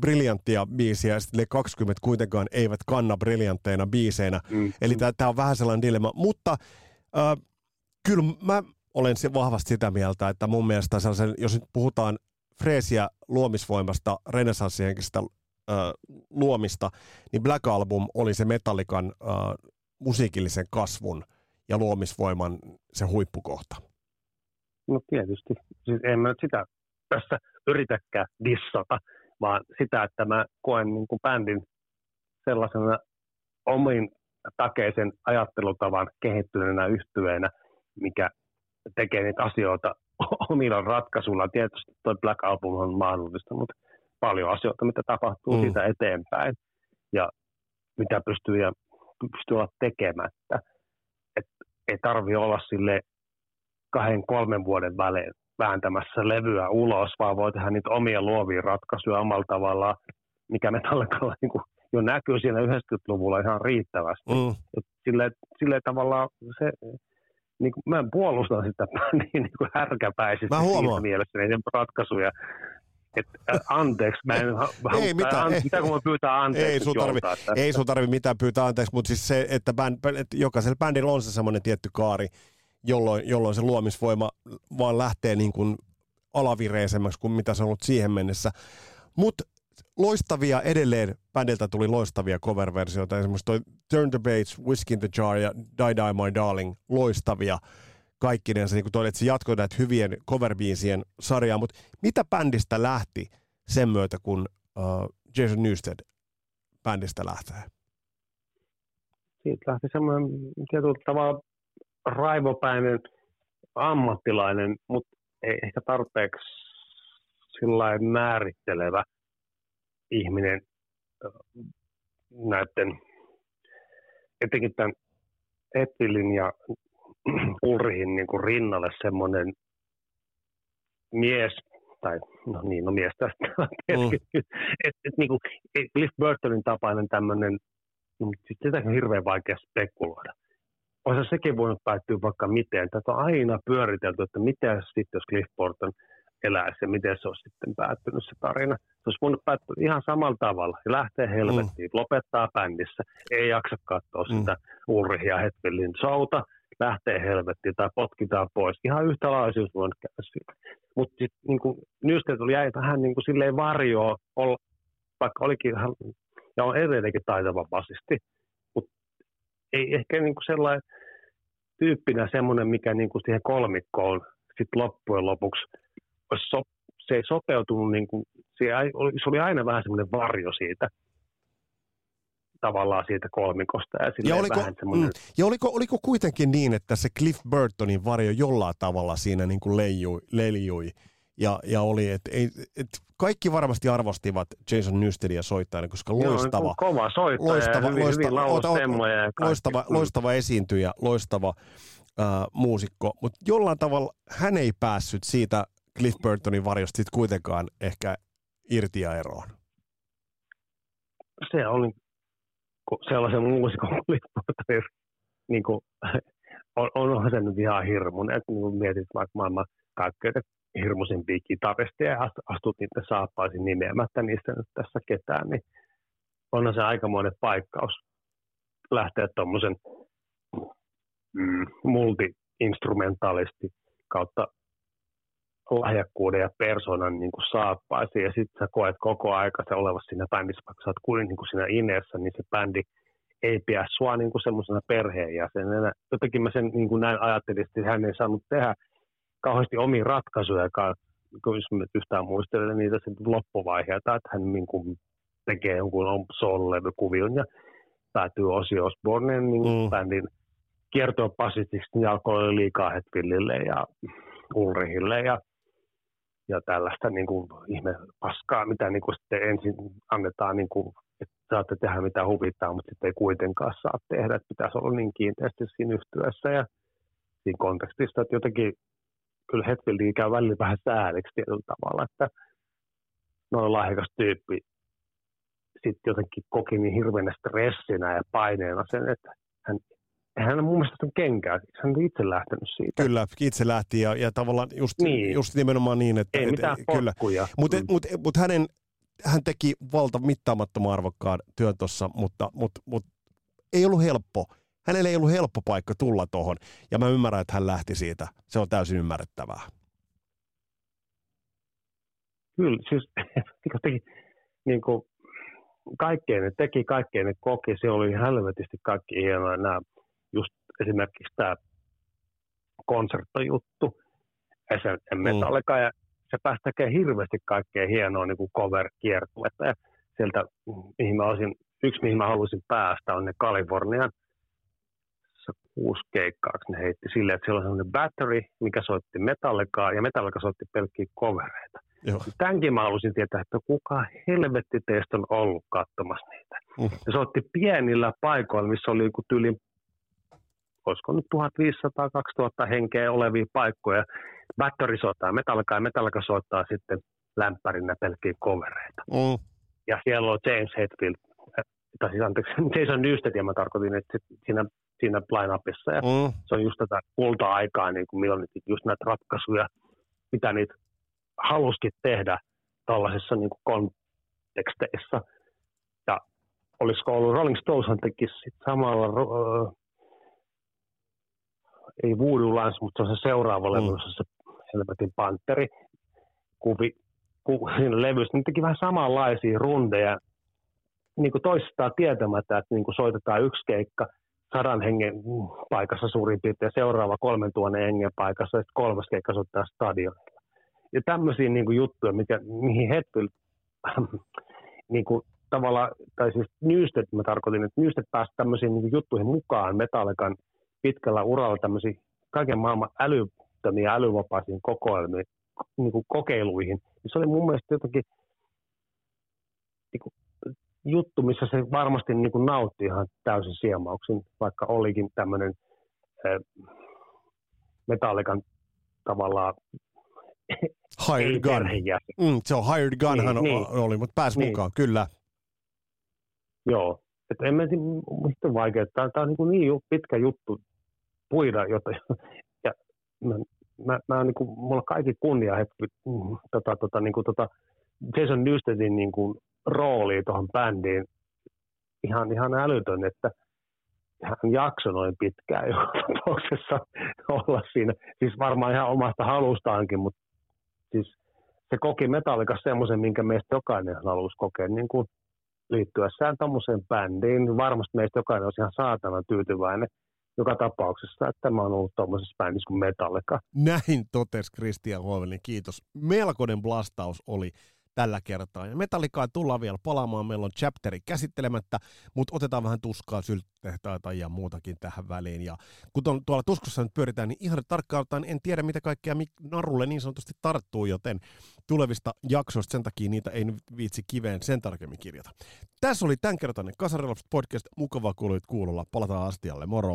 briljanttia biisiä, ja sitten 20 kuitenkaan eivät kanna briljantteina biiseinä. Eli tämä on vähän sellainen dilemma. Mutta kyllä mä olen vahvasti sitä mieltä, että mun mielestä jos nyt puhutaan freesiä luomisvoimasta, renessanssihenkistä luomista, niin Black Album oli se Metallican musiikillisen kasvun ja luomisvoiman se huippukohta. No tietysti. Siis en mä nyt sitä tässä yritäkään dissata, vaan sitä, että mä koen niin kuin bändin sellaisena omin takeisen ajattelutavan kehittyneenä yhtyeenä, mikä tekee niitä asioita omilla ratkaisuilla. Tietysti toi Black Album on mahdollistanut paljon asioita, mitä tapahtuu siitä eteenpäin ja mitä pystyy olla tekemättä. Et ei tarvitse olla sille 2-3 vuoden välein vääntämässä levyä ulos, vaan voi tehdä niitä omia luovia ratkaisuja omalla tavallaan, mikä Metallicalla niin jo näkyy siinä 90-luvulla ihan riittävästi. Silleen tavallaan se, niin kuin, mä en puolusta sitä niin kuin härkäpäisesti siinä mielessä niiden ratkaisuja. Anteeksi, mä en ei mitään, mitä kun mä pyytää anteeksi. Ei sun tarvi mitään pyytää anteeksi, mutta siis se, että jokaisella bändillä on se semmoinen tietty kaari, jolloin se luomisvoima vaan lähtee niin kuin alavireisemmäksi kuin mitä se on ollut siihen mennessä. Mutta loistavia edelleen, bändiltä tuli loistavia cover-versioita. Esimerkiksi toi Turn the Page, Whiskey in the Jar ja Die Die My Darling, loistavia kaikkinensa. Niin kuin toi, että se jatkoi näitä hyvien cover-biisien sarjaa. Mutta mitä bändistä lähti sen myötä, kun Jason Newsted bändistä lähtee? Siitä lähti semmoinen tietyllä tavalla raivopäinen ammattilainen, mutta ei ehkä tarpeeksi sillain määrittelevä ihminen näiden, etenkin tämän Epilin ja Ulrihin niin kuin rinnalle semmoinen mies, tai no niin, no mies tästä että niin kuin Cliff Burtonin tapainen tämmöinen, sitäkin on hirveän vaikea spekuloida. Olisi sekin voinut päättyä vaikka miten. Tätä on aina pyöritelty, että mitä sitten, jos Cliff Burton eläisi ja miten se olisi sitten päättynyt se tarina. Se olisi voinut päättyä ihan samalla tavalla. Lähtee helvettiin, lopettaa bändissä, ei jaksa katsoa sitä Ulrihia Hetfieldin showta, lähtee helvettiin tai potkitaan pois. Ihan yhtä laisuus voinut käydä sillä. Mutta sitten niin Newstedt jäi vähän niin kuin silleen varjoon, vaikka olikin ihan, ja on edelleenkin taitava basisti. Ei ehkä niin kuin sellainen tyyppinä semmoinen, mikä niin kuin siihen kolmikkoon sitten loppujen lopuksi, se ei sopeutunut, niin kuin, se oli aina vähän semmoinen varjo siitä, tavallaan siitä kolmikosta. Ja oliko kuitenkin niin, että se Cliff Burtonin varjo jollain tavalla siinä niin kuin leijui ja oli, että kaikki varmasti arvostivat Jason Newstedia soittajana, koska loistava, kova soittaja, loistava esiintyjä, loistava muusikko, mutta jollain tavalla hän ei päässyt siitä Cliff Burtonin varjosta kuitenkaan ehkä irti ja eroon. Se oli sellaisen muusikon Cliff Burtonin niin kuin onhan se nyt ihan hirmun, että kun mietit vaikka maailman kaikkeita hirmuisimpia kitaristeja ja astut niiden saappaisiin nimeämättä niistä nyt tässä ketään, niin onhan se aikamoinen paikkaus lähteä tuommoisen multi-instrumentaalisti kautta lahjakkuuden ja persoonan niin saappaisiin, ja sitten sä koet koko aika se olevasi siinä bändissä, vaikka sä oot kuin niin siinä ineessä, niin se bändi ei pidä sua niin semmoisena perheenjäsenenä. Jotenkin mä sen niin näin ajattelin, että hän ei saanut tehdä kauheasti omia ratkaisuja, jos mä yhtään muistelen niitä loppuvaiheita, että hän niin tekee jonkun soul-levykuvion ja päätyy Ozzy Osbournen niin bändin kiertopassitiksi, niin alkoi liikaa Hetfieldille ja Ulrichille ja tällaista niin kuin ihme paskaa, mitä niin kuin sitten ensin annetaan, niin kuin, että saatte tehdä mitä huvittaa, mutta sitten ei kuitenkaan saa tehdä, että pitäisi olla niin kiinteästi siinä yhtyessä ja siinä kontekstissa, että jotenkin kyllä Hetfieldikin käy välillä vähän sääliksi tietyllä tavalla, että noin lahjakas tyyppi sitten jotenkin koki niin hirveänä stressinä ja paineena sen, että hän on mun mielestä sen kenkää, hän on itse lähtenyt siitä. Kyllä, itse lähti ja tavallaan just nimenomaan niin, että... Ei mitään potkuja. Mutta hän teki mittaamattoman arvokkaan työn tuossa, mutta ei ollut helppo. Hänellä ei ollut helppo paikka tulla tuohon, ja mä ymmärrän, että hän lähti siitä. Se on täysin ymmärrettävää. Kyllä, siis niin kuin kaikkeen ne teki, kaikkeen ne koki. Se oli helvetisti kaikki hienoa nämä. Just esimerkiksi tämä konserttojuttu, Metallica, ja se pääsi tekemään hirveästi kaikkea hienoa niin kuin cover-kiertuetta, ja sieltä, mihin mä haluaisin päästä, on ne Kalifornian 6 keikkaa, ne heitti silleen, että siellä on sellainen battery, mikä soitti Metallicaa, ja Metallica soitti pelkkiä covereita. Tämänkin mä haluaisin tietää, että kuka helvetti teistä on ollut katsomassa niitä. Ja soitti pienillä paikoilla, missä oli joku tyylin olisiko nyt 1500-2000 henkeä olevia paikkoja. Battery soittaa Metallicaa ja Metallica soittaa sitten lämpärinä pelkkiä covereita. Ja siellä on James Hetfield, tai siis anteeksi, Jason Newstedia mä tarkoitin, että siinä line-upissa. Ja se on just tätä kulta-aikaa, niin kuin milloin just näitä ratkaisuja, mitä niitä halusikin tehdä tällaisissa niin kuin konteksteissa. Ja olisiko ollut Rolling Stoneshan tekisi sitten samalla... ei Voodoo Lance, mutta se on se seuraava levy, se helvetin Panteri. Siinä levyssä ne teki vähän samanlaisia rundeja, niin kuin toisistaan tietämättä, että niin kuin soitetaan yksi keikka 100 hengen paikassa suurin piirtein, seuraava 3,000 hengen paikassa, ja sitten 3. keikka soittaa stadionilla. Ja tämmöisiä niin kuin juttuja, mihin Hetfield niin kuin tavallaan, tai siis Newsted, mä tarkoitin, että Newsted pääsi tämmöisiin niin kuin juttuihin mukaan Metallican pitkällä uralla tämmöisiä kaiken maailman älyttömiä, älyvapaisiin kokoelmiin, niin kuin kokeiluihin. Se oli mun mielestä jotenkin niin kuin juttu, missä se varmasti niin kuin nautti ihan täysin siemauksin, vaikka olikin tämmöinen Metallican tavallaan hired gun. Se on hired gun hän oli, mutta pääsi mukaan, kyllä. Joo. Että en mä sitten vaikea, että tämä on niin pitkä juttu puida, jotta, ja mä niin kuin, mulla on kaikki kunnia hetki Jason Newstedin niin kuin rooliin tuohon bändiin ihan älytön, että hän jaksoi noin pitkään joka tapauksessa olla siinä, siis varmaan ihan omasta halustaankin, mutta siis se koki Metallicassa semmoisen, minkä meistä jokainen halusi kokea niin kuin liittyessään tommoseen bändiin. Varmasti meistä jokainen olisi ihan saatanan tyytyväinen joka tapauksessa, että tämä on ollut tommosessa bändissä kuin Metallica. Näin totesi Christian Huovelin, kiitos. Melkoinen blastaus oli tällä kertaa. Ja Metallicaa tullaan vielä palaamaan, meillä on chapteri käsittelemättä, mutta otetaan vähän Tuskaa, Syltehtaita ja muutakin tähän väliin. Ja kun tuolla Tuskassa nyt pyöritään, niin ihan tarkkaan en tiedä, mitä kaikkea narulle niin sanotusti tarttuu, joten tulevista jaksoista sen takia niitä ei viitsi kiveen sen tarkemmin kirjata. Tässä oli tämänkertainen Kasarilapset podcast. Mukavaa kuulolla. Palataan astialle. Moro!